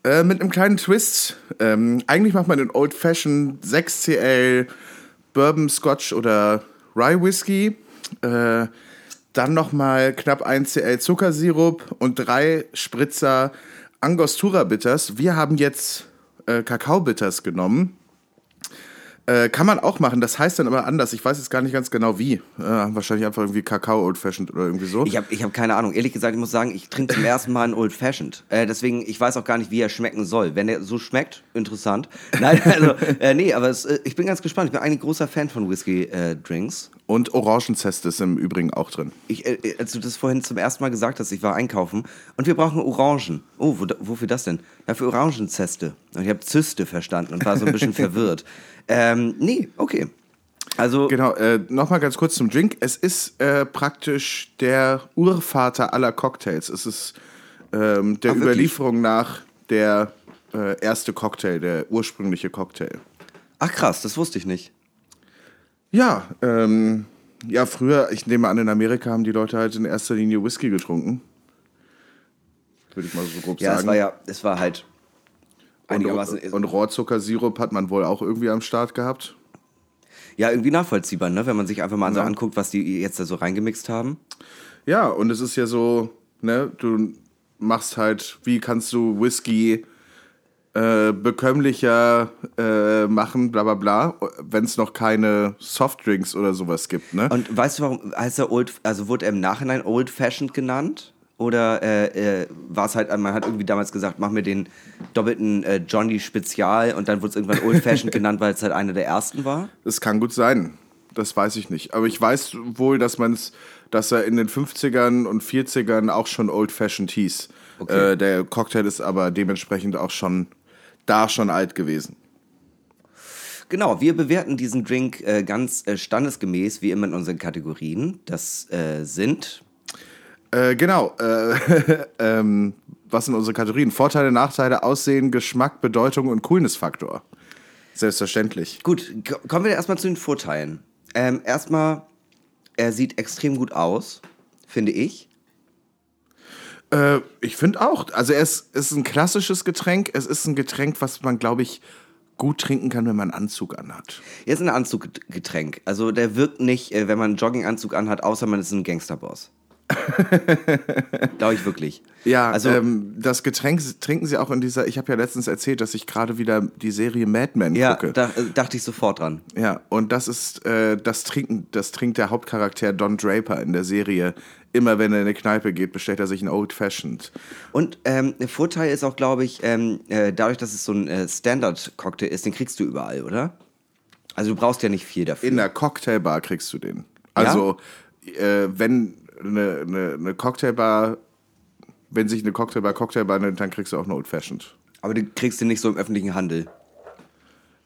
mit einem kleinen Twist. Eigentlich macht man den Old Fashioned 6CL Bourbon, Scotch oder Rye Whisky. Dann nochmal knapp 1 cl Zuckersirup und 3 Spritzer Angostura Bitters. Wir haben jetzt Kakao Bitters genommen. Kann man auch machen, das heißt dann aber anders. Ich weiß jetzt gar nicht ganz genau wie. Wahrscheinlich einfach irgendwie Kakao Old Fashioned oder irgendwie so. Ich hab keine Ahnung. Ehrlich gesagt, ich muss sagen, ich trinke zum ersten Mal einen Old Fashioned. Deswegen, ich weiß auch gar nicht, wie er schmecken soll. Wenn er so schmeckt, interessant. Nein, also, nee, aber ich bin ganz gespannt. Ich bin eigentlich großer Fan von Whisky-Drinks. Und Orangenzeste ist im Übrigen auch drin. Als du das vorhin zum ersten Mal gesagt hast, ich war einkaufen und wir brauchen Orangen. Oh, wofür das denn? Ja, für Orangenzeste. Und ich habe Zyste verstanden und war so ein bisschen verwirrt. Nee, okay. Also genau, nochmal ganz kurz zum Drink. Es ist praktisch der Urvater aller Cocktails. Es ist der Überlieferung nach der erste Cocktail, der ursprüngliche Cocktail. Ach krass, das wusste ich nicht. Ja, früher, ich nehme an, in Amerika haben die Leute halt in erster Linie Whisky getrunken. Würde ich mal so grob sagen. Es war halt einigermaßen... Und Rohrzuckersirup hat man wohl auch irgendwie am Start gehabt. Ja, irgendwie nachvollziehbar, ne? Wenn man sich einfach mal so anguckt, was die jetzt da so reingemixt haben. Ja, und es ist ja so, ne, du machst halt, wie kannst du Whisky... bekömmlicher machen, bla bla bla, wenn es noch keine Softdrinks oder sowas gibt, ne? Und weißt du, warum heißt er wurde er im Nachhinein Old Fashioned genannt? Oder war es halt, man hat irgendwie damals gesagt, mach mir den doppelten Johnny Spezial und dann wurde es irgendwann Old Fashioned genannt, weil es halt einer der ersten war? Das kann gut sein, das weiß ich nicht. Aber ich weiß wohl, dass er in den 50ern und 40ern auch schon Old Fashioned hieß. Okay. Der Cocktail ist aber dementsprechend auch schon alt gewesen. Genau, wir bewerten diesen Drink ganz standesgemäß, wie immer in unseren Kategorien. Das sind... was sind unsere Kategorien? Vorteile, Nachteile, Aussehen, Geschmack, Bedeutung und Coolness-Faktor. Selbstverständlich. Gut, kommen wir erstmal zu den Vorteilen. Erstmal, er sieht extrem gut aus, finde ich. Ich finde auch. Also es ist ein klassisches Getränk. Es ist ein Getränk, was man, glaube ich, gut trinken kann, wenn man einen Anzug anhat. Er ist ein Anzuggetränk. Also der wirkt nicht, wenn man einen Jogginganzug anhat, außer man ist ein Gangsterboss. Glaube ich wirklich. Ja, also das Getränk trinken sie auch in dieser... Ich habe ja letztens erzählt, dass ich gerade wieder die Serie Mad Men gucke. Ja, dachte ich sofort dran. Ja, und das ist das trinkt der Hauptcharakter Don Draper in der Serie. Immer wenn er in eine Kneipe geht, bestellt er sich ein Old Fashioned. Und der Vorteil ist auch, glaube ich, dadurch, dass es so ein Standard-Cocktail ist, den kriegst du überall, oder? Also du brauchst ja nicht viel dafür. In der Cocktailbar kriegst du den. Also wenn eine Cocktailbar, wenn sich eine Cocktailbar nennt, dann kriegst du auch eine Old Fashioned. Aber du kriegst den nicht so im öffentlichen Handel?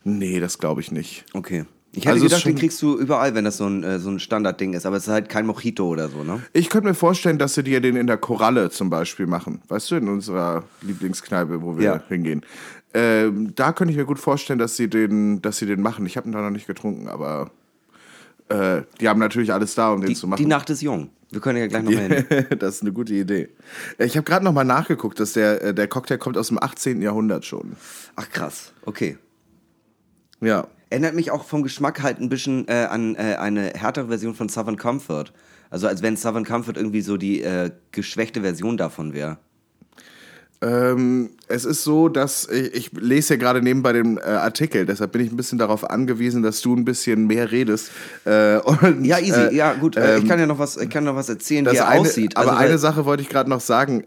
Nee, das glaube ich nicht. Okay. Ich hätte gedacht, den kriegst du überall, wenn das so ein Standardding ist. Aber es ist halt kein Mojito oder so, ne? Ich könnte mir vorstellen, dass sie dir den in der Koralle zum Beispiel machen. Weißt du, in unserer Lieblingskneipe, wo wir hingehen. Da könnte ich mir gut vorstellen, dass sie den machen. Ich habe ihn da noch nicht getrunken, aber die haben natürlich alles da, um den zu machen. Die Nacht ist jung. Wir können ja gleich nochmal hin. Das ist eine gute Idee. Ich habe gerade nochmal nachgeguckt, dass der Cocktail kommt aus dem 18. Jahrhundert schon. Ach krass, okay. Ja. Erinnert mich auch vom Geschmack halt ein bisschen an eine härtere Version von Southern Comfort. Also als wenn Southern Comfort irgendwie so die geschwächte Version davon wäre. Es ist so, dass ich lese hier gerade nebenbei den Artikel, deshalb bin ich ein bisschen darauf angewiesen, dass du ein bisschen mehr redest. Gut. Ich kann ja noch was erzählen, wie er aussieht. Aber eine Sache wollte ich gerade noch sagen.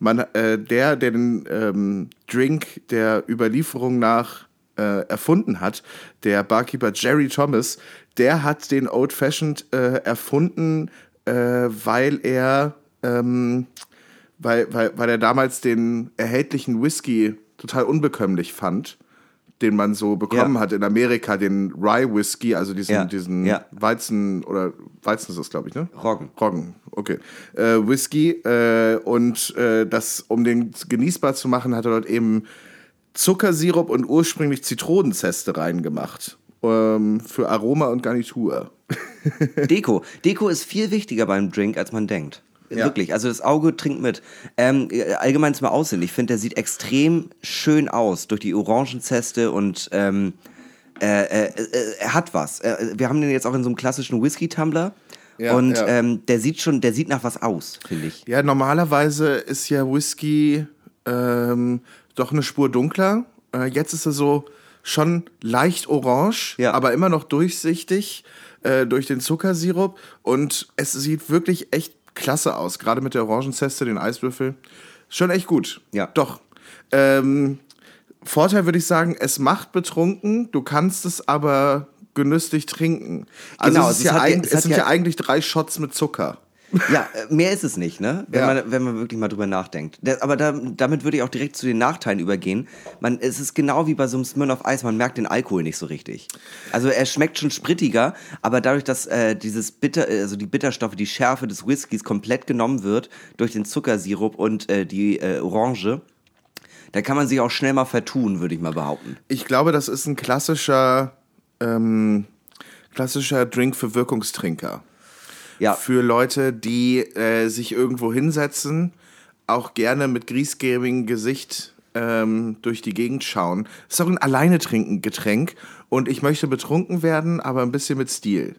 Der den Drink der Überlieferung nach erfunden hat, der Barkeeper Jerry Thomas, der hat den Old Fashioned erfunden, weil er weil er damals den erhältlichen Whisky total unbekömmlich fand, den man so bekommen hat in Amerika, den Rye Whisky, also diesen Weizen, oder Weizen ist das, glaube ich, ne? Roggen, okay. Whisky das, um den genießbar zu machen, hat er dort eben Zuckersirup und ursprünglich Zitronenzeste reingemacht. Für Aroma und Garnitur. Deko. Deko ist viel wichtiger beim Drink, als man denkt. Ja. Wirklich, also das Auge trinkt mit. Allgemein zum Aussehen. Ich finde, der sieht extrem schön aus durch die Orangenzeste und er hat was. Wir haben den jetzt auch in so einem klassischen Whisky-Tumbler. Ja, und der sieht nach was aus, finde ich. Ja, normalerweise ist ja Whisky doch eine Spur dunkler. Jetzt ist er so schon leicht orange, aber immer noch durchsichtig durch den Zuckersirup. Und es sieht wirklich echt klasse aus, gerade mit der Orangenzeste, den Eiswürfel. Schon echt gut. Ja. Doch. Vorteil würde ich sagen, es macht betrunken. Du kannst es aber genüsslich trinken. Also genau, es sind ja eigentlich 3 Shots mit Zucker. Ja, mehr ist es nicht, ne? Wenn man wirklich mal drüber nachdenkt. Aber damit würde ich auch direkt zu den Nachteilen übergehen. Es ist genau wie bei so einem Smirnoff Eis, man merkt den Alkohol nicht so richtig. Also er schmeckt schon sprittiger, aber dadurch, dass die Bitterstoffe, die Schärfe des Whiskys komplett genommen wird durch den Zuckersirup und die Orange, da kann man sich auch schnell mal vertun, würde ich mal behaupten. Ich glaube, das ist ein klassischer Drink für Wirkungstrinker. Ja. Für Leute, die sich irgendwo hinsetzen, auch gerne mit griesgrämigem Gesicht durch die Gegend schauen. Ist auch ein Alleine-Trinken-Getränk und ich möchte betrunken werden, aber ein bisschen mit Stil.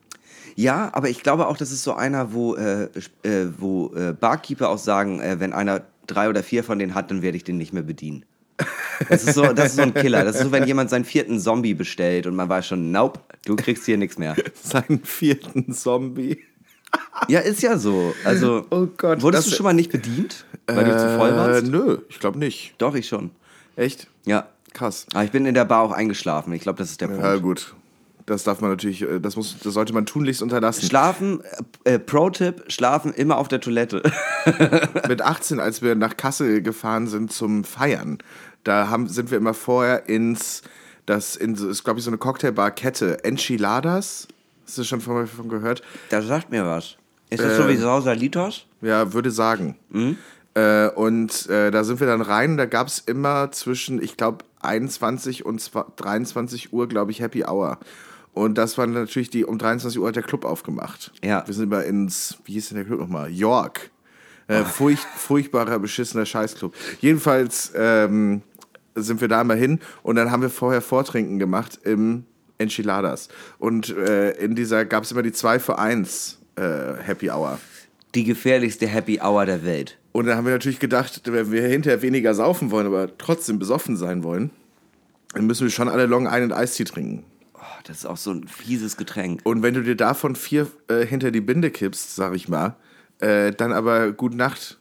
Ja, aber ich glaube auch, das ist so einer, wo Barkeeper auch sagen, wenn einer 3 oder 4 von denen hat, dann werde ich den nicht mehr bedienen. Das ist so ein Killer. Das ist so, wenn jemand seinen 4. Zombie bestellt und man weiß schon, nope, du kriegst hier nichts mehr. Seinen 4. Zombie? Ja, ist ja so. Also, oh Gott, wurdest du schon mal nicht bedient, weil du zu voll warst? Nö, ich glaube nicht. Doch, ich schon. Echt? Ja. Krass. Aber ich bin in der Bar auch eingeschlafen. Ich glaube, das ist der Punkt. Ja, gut. Das darf man natürlich, das sollte man tunlichst unterlassen. Schlafen, Pro-Tipp, schlafen immer auf der Toilette. Mit 18, als wir nach Kassel gefahren sind zum Feiern, da sind wir immer vorher das ist, glaube ich, so eine Cocktailbar-Kette, Enchiladas. Hast du schon von gehört? Das sagt mir was. Ist das so wie Sausalitos? Ja, würde sagen. Mhm. Da sind wir dann rein. Da gab es immer zwischen, ich glaube, 21 und 23 Uhr, glaube ich, Happy Hour. Und das war natürlich um 23 Uhr hat der Club aufgemacht. Ja. Wir sind immer wie hieß denn der Club nochmal? York. Furchtbarer, beschissener Scheißclub. Jedenfalls sind wir da mal hin. Und dann haben wir vorher Vortrinken gemacht im Enchiladas. Und in dieser gab es immer die 2 für 1 Happy Hour. Die gefährlichste Happy Hour der Welt. Und dann haben wir natürlich gedacht, wenn wir hinterher weniger saufen wollen, aber trotzdem besoffen sein wollen, dann müssen wir schon alle Long Island Eistee trinken. Oh, das ist auch so ein fieses Getränk. Und wenn du dir davon 4 hinter die Binde kippst, sag ich mal, dann aber gute Nacht.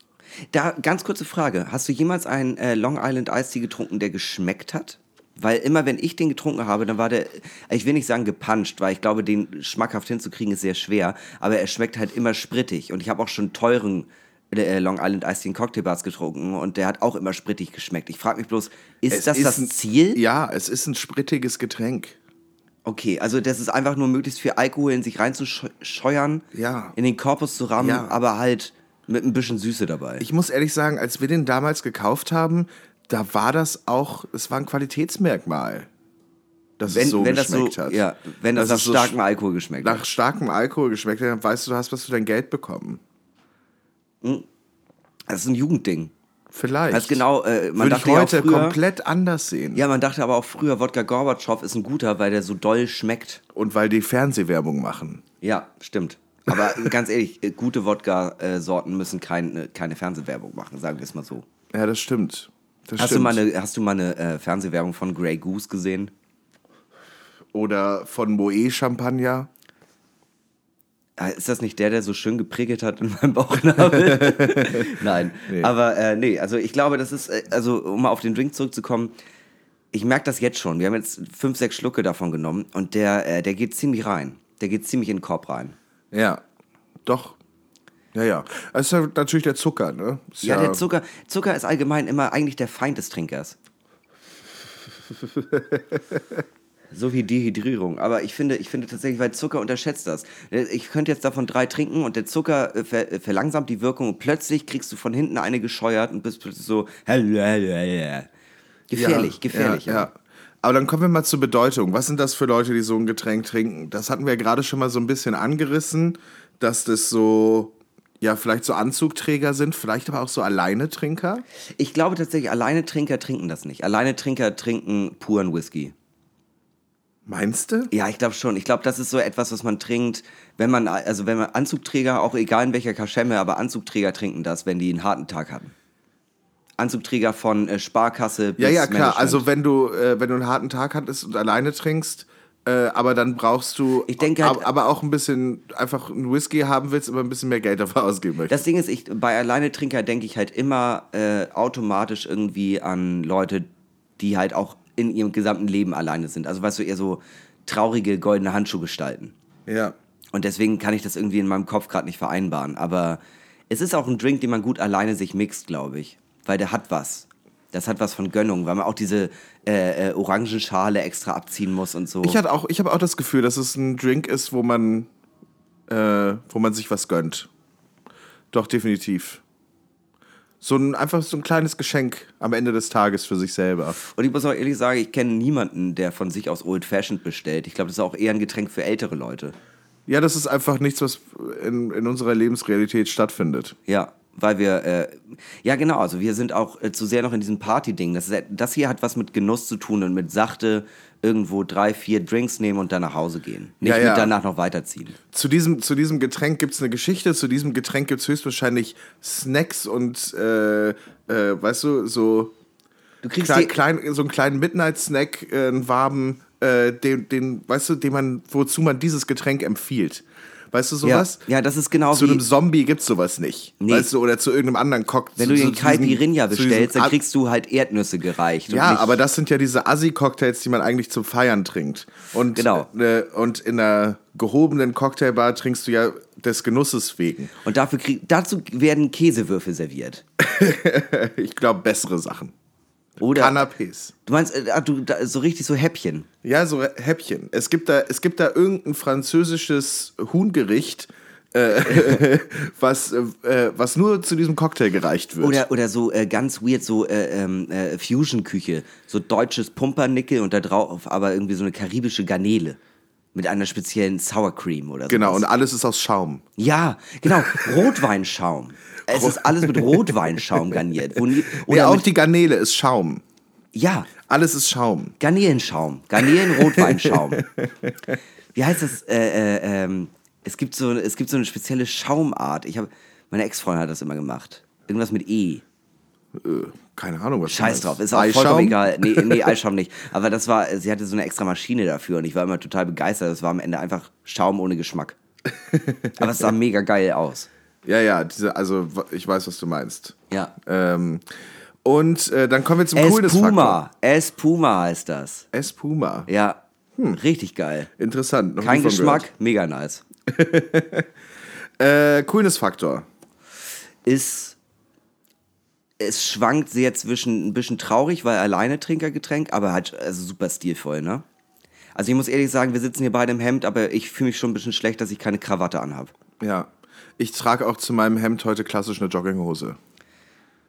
Da, ganz kurze Frage. Hast du jemals einen Long Island Eistee getrunken, der geschmeckt hat? Weil immer, wenn ich den getrunken habe, dann war der, ich will nicht sagen gepanscht, weil ich glaube, den schmackhaft hinzukriegen ist sehr schwer, aber er schmeckt halt immer sprittig. Und ich habe auch schon teuren Long Island Eistee in Cocktailbars getrunken und der hat auch immer sprittig geschmeckt. Ich frage mich bloß, ist das Ziel? Ja, es ist ein sprittiges Getränk. Okay, also das ist einfach nur möglichst viel Alkohol in sich reinzuscheuern, ja. In den Korpus zu rammen, ja. Aber halt mit ein bisschen Süße dabei. Ich muss ehrlich sagen, als wir den damals gekauft haben, da war das auch, es war ein Qualitätsmerkmal, dass es so geschmeckt hat. Ja, wenn das nach starkem Alkohol geschmeckt hat. Nach starkem Alkohol geschmeckt hat, dann weißt du, du hast was für dein Geld bekommen. Das ist ein Jugendding. Vielleicht. Also genau, man dachte ich heute früher, komplett anders sehen. Ja, man dachte aber auch früher, Wodka Gorbatschow ist ein guter, weil der so doll schmeckt. Und weil die Fernsehwerbung machen. Ja, stimmt. Aber ganz ehrlich, gute Wodka-Sorten müssen keine Fernsehwerbung machen, sagen wir es mal so. Ja, das stimmt. Hast du mal eine Fernsehwerbung von Grey Goose gesehen? Oder von Moët Champagner? Ist das nicht der so schön geprickelt hat in meinem Bauchnabel? Nein, nee. Aber also ich glaube, das ist, also um mal auf den Drink zurückzukommen, ich merke das jetzt schon. Wir haben jetzt 5, 6 Schlucke davon genommen und der geht ziemlich rein. Der geht ziemlich in den Korb rein. Ja, doch. Ja. Das ist natürlich der Zucker, ne? Ja, der Zucker. Zucker ist allgemein immer eigentlich der Feind des Trinkers. So wie Dehydrierung. Aber ich finde tatsächlich, weil Zucker unterschätzt das. Ich könnte jetzt davon 3 trinken und der Zucker verlangsamt die Wirkung und plötzlich kriegst du von hinten eine gescheuert und bist plötzlich so gefährlich. Ja. Aber dann kommen wir mal zur Bedeutung. Was sind das für Leute, die so ein Getränk trinken? Das hatten wir ja gerade schon mal so ein bisschen angerissen, dass das so... Ja, vielleicht so Anzugträger sind, vielleicht aber auch so Alleinetrinker? Ich glaube tatsächlich, Alleinetrinker trinken das nicht. Alleinetrinker trinken puren Whisky. Meinst du? Ja, ich glaube schon. Ich glaube, das ist so etwas, was man trinkt, wenn man Anzugträger, auch egal in welcher Kaschemme, aber Anzugträger trinken das, wenn die einen harten Tag hatten. Anzugträger von Sparkasse bis Management. Ja, klar. Management. Also wenn du einen harten Tag hattest und alleine trinkst, aber dann brauchst du, ich denke halt, aber auch ein bisschen, einfach einen Whisky haben willst, aber ein bisschen mehr Geld dafür ausgeben möchtest. Das Ding ist, bei Alleinetrinker denke ich halt immer automatisch irgendwie an Leute, die halt auch in ihrem gesamten Leben alleine sind. Also weißt du, eher so traurige goldene Handschuhe gestalten. Ja. Und deswegen kann ich das irgendwie in meinem Kopf gerade nicht vereinbaren. Aber es ist auch ein Drink, den man gut alleine sich mixt, glaube ich. Weil der hat was. Das hat was von Gönnung, weil man auch diese Orangenschale extra abziehen muss und so. Ich habe auch das Gefühl, dass es ein Drink ist, wo man sich was gönnt. Doch, definitiv. Einfach so ein kleines Geschenk am Ende des Tages für sich selber. Und ich muss auch ehrlich sagen, ich kenne niemanden, der von sich aus Old Fashioned bestellt. Ich glaube, das ist auch eher ein Getränk für ältere Leute. Ja, das ist einfach nichts, was in unserer Lebensrealität stattfindet. Ja, weil wir, also wir sind auch zu sehr noch in diesem Party-Ding. Das hier hat was mit Genuss zu tun und mit sachte irgendwo 3-4 Drinks nehmen und dann nach Hause gehen. Nicht mit danach noch weiterziehen. Zu diesem Getränk gibt's eine Geschichte, zu diesem Getränk gibt's höchstwahrscheinlich Snacks und, weißt du, so... Du kriegst so einen kleinen Midnight-Snack, einen warmen, den, weißt du, wozu man dieses Getränk empfiehlt. Weißt du sowas? Ja, das ist genau zu einem Zombie gibt's sowas nicht. Nee. Weißt du, oder zu irgendeinem anderen Cocktail. Wenn du den Caipirinha bestellst, dann kriegst du halt Erdnüsse gereicht. Ja, und nicht aber das sind ja diese Assi-Cocktails, die man eigentlich zum Feiern trinkt. Und, genau. Und in einer gehobenen Cocktailbar trinkst du ja des Genusses wegen. Und dazu werden Käsewürfel serviert. Ich glaube, bessere Sachen. Oder Canapés. Du meinst so richtig so Häppchen? Ja, so Häppchen. Es gibt da irgendein französisches Huhngericht, was nur zu diesem Cocktail gereicht wird. Oder so ganz weird, so Fusion-Küche. So deutsches Pumpernickel und da drauf aber irgendwie so eine karibische Garnele. Mit einer speziellen Sour Cream oder so. Genau, und alles ist aus Schaum. Ja, genau. Rotweinschaum. Es ist alles mit Rotweinschaum garniert. Auch die Garnele ist Schaum. Ja. Alles ist Schaum. Garnelenschaum. Garnelen-Rotweinschaum. Wie heißt das? Es gibt so eine spezielle Schaumart. Meine Ex-Freundin hat das immer gemacht. Irgendwas mit E. Keine Ahnung, was Scheiß drauf, ist auch vollkommen egal. Nee, Eischaum nicht. Aber sie hatte so eine extra Maschine dafür und ich war immer total begeistert. Das war am Ende einfach Schaum ohne Geschmack. Aber es sah mega geil aus. Ja, ich weiß, was du meinst. Ja. Dann kommen wir zum Coolness-Faktor. Espuma heißt das. Espuma. Ja. Richtig geil. Interessant. Noch kein Geschmack, gehört. Mega nice. Coolness-Faktor. Es schwankt sehr zwischen ein bisschen traurig, weil alleine Trinkergetränk, aber halt also super stilvoll, ne? Also ich muss ehrlich sagen, wir sitzen hier beide im Hemd, aber ich fühle mich schon ein bisschen schlecht, dass ich keine Krawatte anhab. Ja, ich trage auch zu meinem Hemd heute klassisch eine Jogginghose.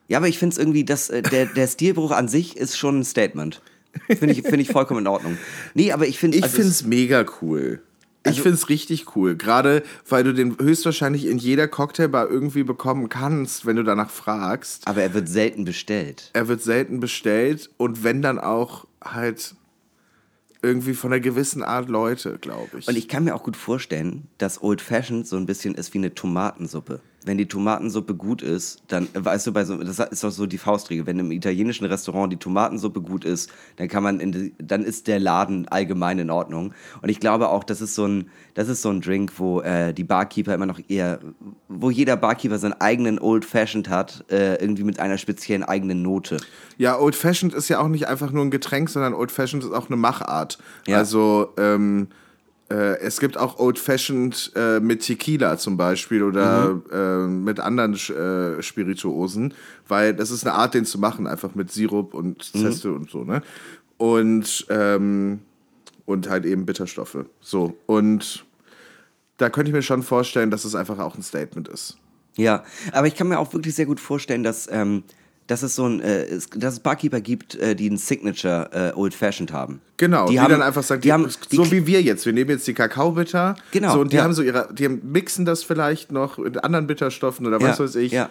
Ja, aber ich finde es irgendwie, dass der Stilbruch an sich ist schon ein Statement. Finde ich vollkommen in Ordnung. Nee, aber ich finde... Ich finde es mega cool. Ich finde es richtig cool, gerade weil du den höchstwahrscheinlich in jeder Cocktailbar irgendwie bekommen kannst, wenn du danach fragst. Aber er wird selten bestellt. Und wenn dann auch halt irgendwie von einer gewissen Art Leute, glaube ich. Und ich kann mir auch gut vorstellen, dass Old Fashioned so ein bisschen ist wie eine Tomatensuppe. Wenn die Tomatensuppe gut ist, dann, weißt du, das ist doch so die Faustregel, wenn im italienischen Restaurant die Tomatensuppe gut ist, dann kann man dann ist der Laden allgemein in Ordnung. Und ich glaube auch, das ist so ein Drink, wo die Barkeeper immer noch eher, wo jeder Barkeeper seinen eigenen Old Fashioned hat, irgendwie mit einer speziellen eigenen Note. Ja, Old Fashioned ist ja auch nicht einfach nur ein Getränk, sondern Old Fashioned ist auch eine Machart. Ja. Also, es gibt auch Old Fashioned mit Tequila zum Beispiel oder mit anderen Spirituosen, weil das ist eine Art, den zu machen, einfach mit Sirup und Zeste und so, ne? Und halt eben Bitterstoffe. So, und da könnte ich mir schon vorstellen, dass es einfach auch ein Statement ist. Ja, aber ich kann mir auch wirklich sehr gut vorstellen, dass es Barkeeper gibt, die einen Signature Old Fashioned haben. Genau, die dann einfach sagen, so wie wir jetzt. Wir nehmen jetzt die Kakaobitter. Genau. So, und die haben so mixen das vielleicht noch mit anderen Bitterstoffen oder was weiß ich. Ja.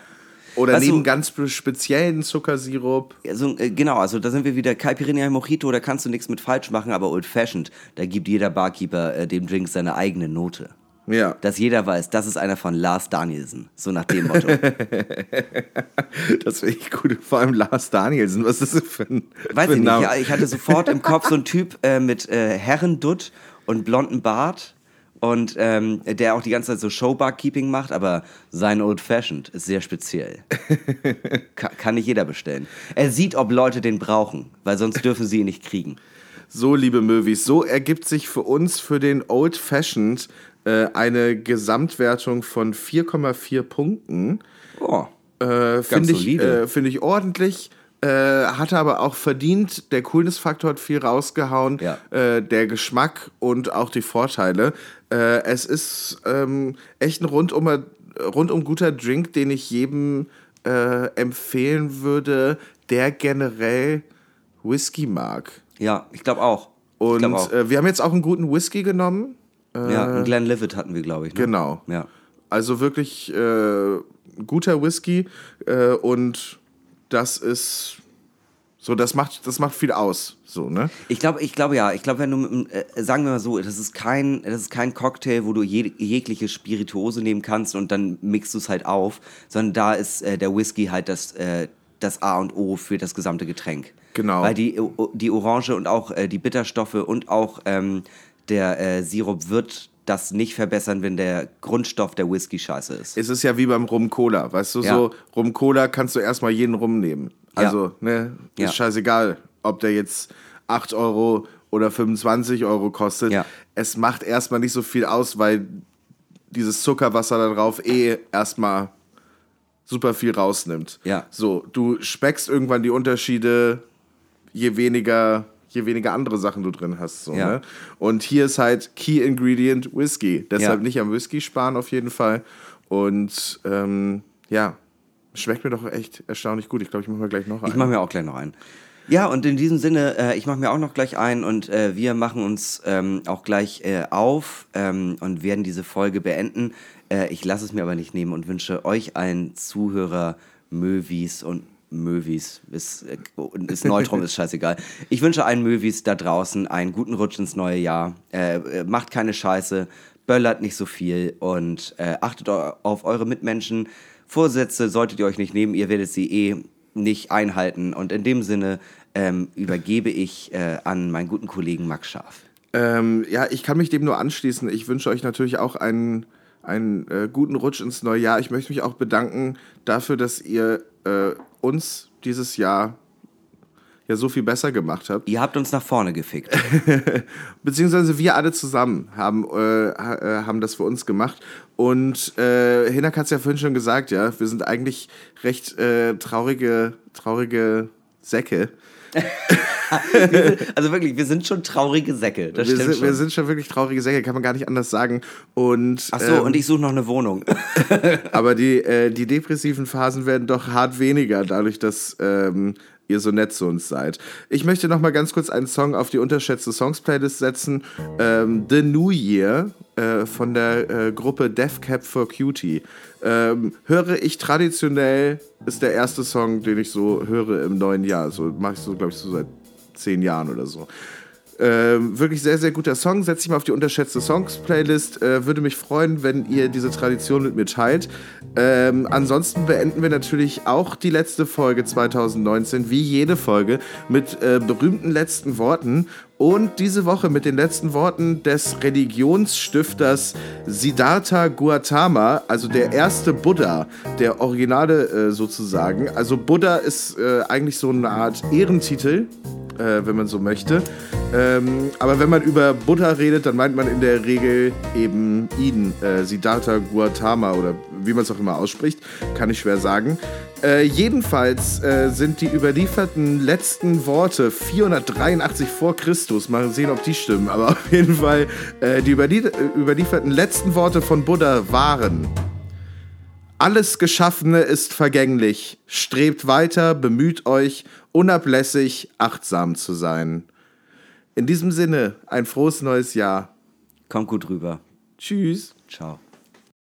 Oder weißt nehmen ganz speziellen Zuckersirup. Also, genau, also da sind wir wieder Caipirinha Mojito, da kannst du nichts mit falsch machen, aber Old Fashioned, da gibt jeder Barkeeper dem Drink seine eigene Note. Ja. Dass jeder weiß, das ist einer von Lars Danielsen. So nach dem Motto. Das finde ich gut. Vor allem Lars Danielsen. Was ist das für ein Weiß für ich Name? Nicht. Ja, ich hatte sofort im Kopf so einen Typ mit Herrendutt und blonden Bart. Und der auch die ganze Zeit so Showbarkeeping macht. Aber sein Old Fashioned ist sehr speziell. Kann nicht jeder bestellen. Er sieht, ob Leute den brauchen. Weil sonst dürfen sie ihn nicht kriegen. So, liebe Möwis, so ergibt sich für uns für den Old Fashioned eine Gesamtwertung von 4,4 Punkten. Oh, finde ich ordentlich. Hat aber auch verdient, der Coolness-Faktor hat viel rausgehauen, ja. Der Geschmack und auch die Vorteile. Es ist echt ein rundum guter Drink, den ich jedem empfehlen würde, der generell Whisky mag. Ja, ich glaube auch. Und wir haben jetzt auch einen guten Whisky genommen. Einen Glenlivet hatten wir, glaube ich. Ne? Genau. Ja. Also wirklich guter Whisky und das ist so, das macht viel aus, so, ne? Ich glaube, wenn du sagen wir mal so, das ist kein Cocktail, wo du jegliche Spirituose nehmen kannst und dann mixt du es halt auf, sondern da ist der Whisky halt das A und O für das gesamte Getränk. Genau. Weil die Orange und auch die Bitterstoffe und auch der Sirup wird das nicht verbessern, wenn der Grundstoff der Whisky scheiße ist. Es ist ja wie beim Rum-Cola, weißt du, ja. So Rum-Cola kannst du erstmal jeden Rum nehmen. Also, ne, ist scheißegal, ob der jetzt 8 Euro oder 25 Euro kostet. Ja. Es macht erstmal nicht so viel aus, weil dieses Zuckerwasser da drauf erstmal super viel rausnimmt. Ja. So, du speckst irgendwann die Unterschiede, je weniger andere Sachen du drin hast. So, ja. Ne? Und hier ist halt Key Ingredient Whisky. Deshalb nicht am Whisky sparen auf jeden Fall. Und schmeckt mir doch echt erstaunlich gut. Ich glaube, ich mache mir gleich noch einen. Ich mache mir auch gleich noch einen. Ja, und in diesem Sinne, ich mache mir auch noch gleich einen und wir machen uns auch gleich auf und werden diese Folge beenden. Ich lasse es mir aber nicht nehmen und wünsche euch allen Zuhörer, Möwis und Möwis, ist Neutrum, ist scheißegal. Ich wünsche allen Möwis da draußen einen guten Rutsch ins neue Jahr. Macht keine Scheiße, böllert nicht so viel und achtet auf eure Mitmenschen. Vorsätze solltet ihr euch nicht nehmen, ihr werdet sie nicht einhalten. Und in dem Sinne übergebe ich an meinen guten Kollegen Max Schaaf. Ich kann mich dem nur anschließen. Ich wünsche euch natürlich auch einen guten Rutsch ins neue Jahr. Ich möchte mich auch bedanken dafür, dass ihr uns dieses Jahr ja so viel besser gemacht habt. Ihr habt uns nach vorne gefickt. Beziehungsweise wir alle zusammen haben das für uns gemacht. Und Hinnerk hat es ja vorhin schon gesagt, ja, wir sind eigentlich recht traurige Säcke. Also wirklich, wir sind schon traurige Säcke. Das stimmt schon. Wir sind schon wirklich traurige Säcke, kann man gar nicht anders sagen. Und, ach so, und ich suche noch eine Wohnung. Aber die depressiven Phasen werden doch hart weniger, dadurch, dass ihr so nett zu uns seid. Ich möchte noch mal ganz kurz einen Song auf die unterschätzte Songs-Playlist setzen. The New Year von der Gruppe Death Cab for Cutie. Höre ich traditionell, ist der erste Song, den ich so höre im neuen Jahr. So mache ich so, glaube ich, so seit 10 Jahren oder so. Wirklich sehr, sehr guter Song. Setze ich mal auf die unterschätzte Songs-Playlist. Würde mich freuen, wenn ihr diese Tradition mit mir teilt. Ansonsten beenden wir natürlich auch die letzte Folge 2019, wie jede Folge, mit berühmten letzten Worten. Und diese Woche mit den letzten Worten des Religionsstifters Siddhartha Gautama, also der erste Buddha, der Originale sozusagen. Also Buddha ist eigentlich so eine Art Ehrentitel, wenn man so möchte. Aber wenn man über Buddha redet, dann meint man in der Regel eben ihn, Siddhartha Gautama oder wie man es auch immer ausspricht, kann ich schwer sagen. Jedenfalls sind die überlieferten letzten Worte 483 vor Christus. Mal sehen, ob die stimmen, aber auf jeden Fall die überlieferten letzten Worte von Buddha waren: Alles Geschaffene ist vergänglich. Strebt weiter, bemüht euch, unablässig achtsam zu sein. In diesem Sinne, ein frohes neues Jahr. Kommt gut rüber. Tschüss. Ciao.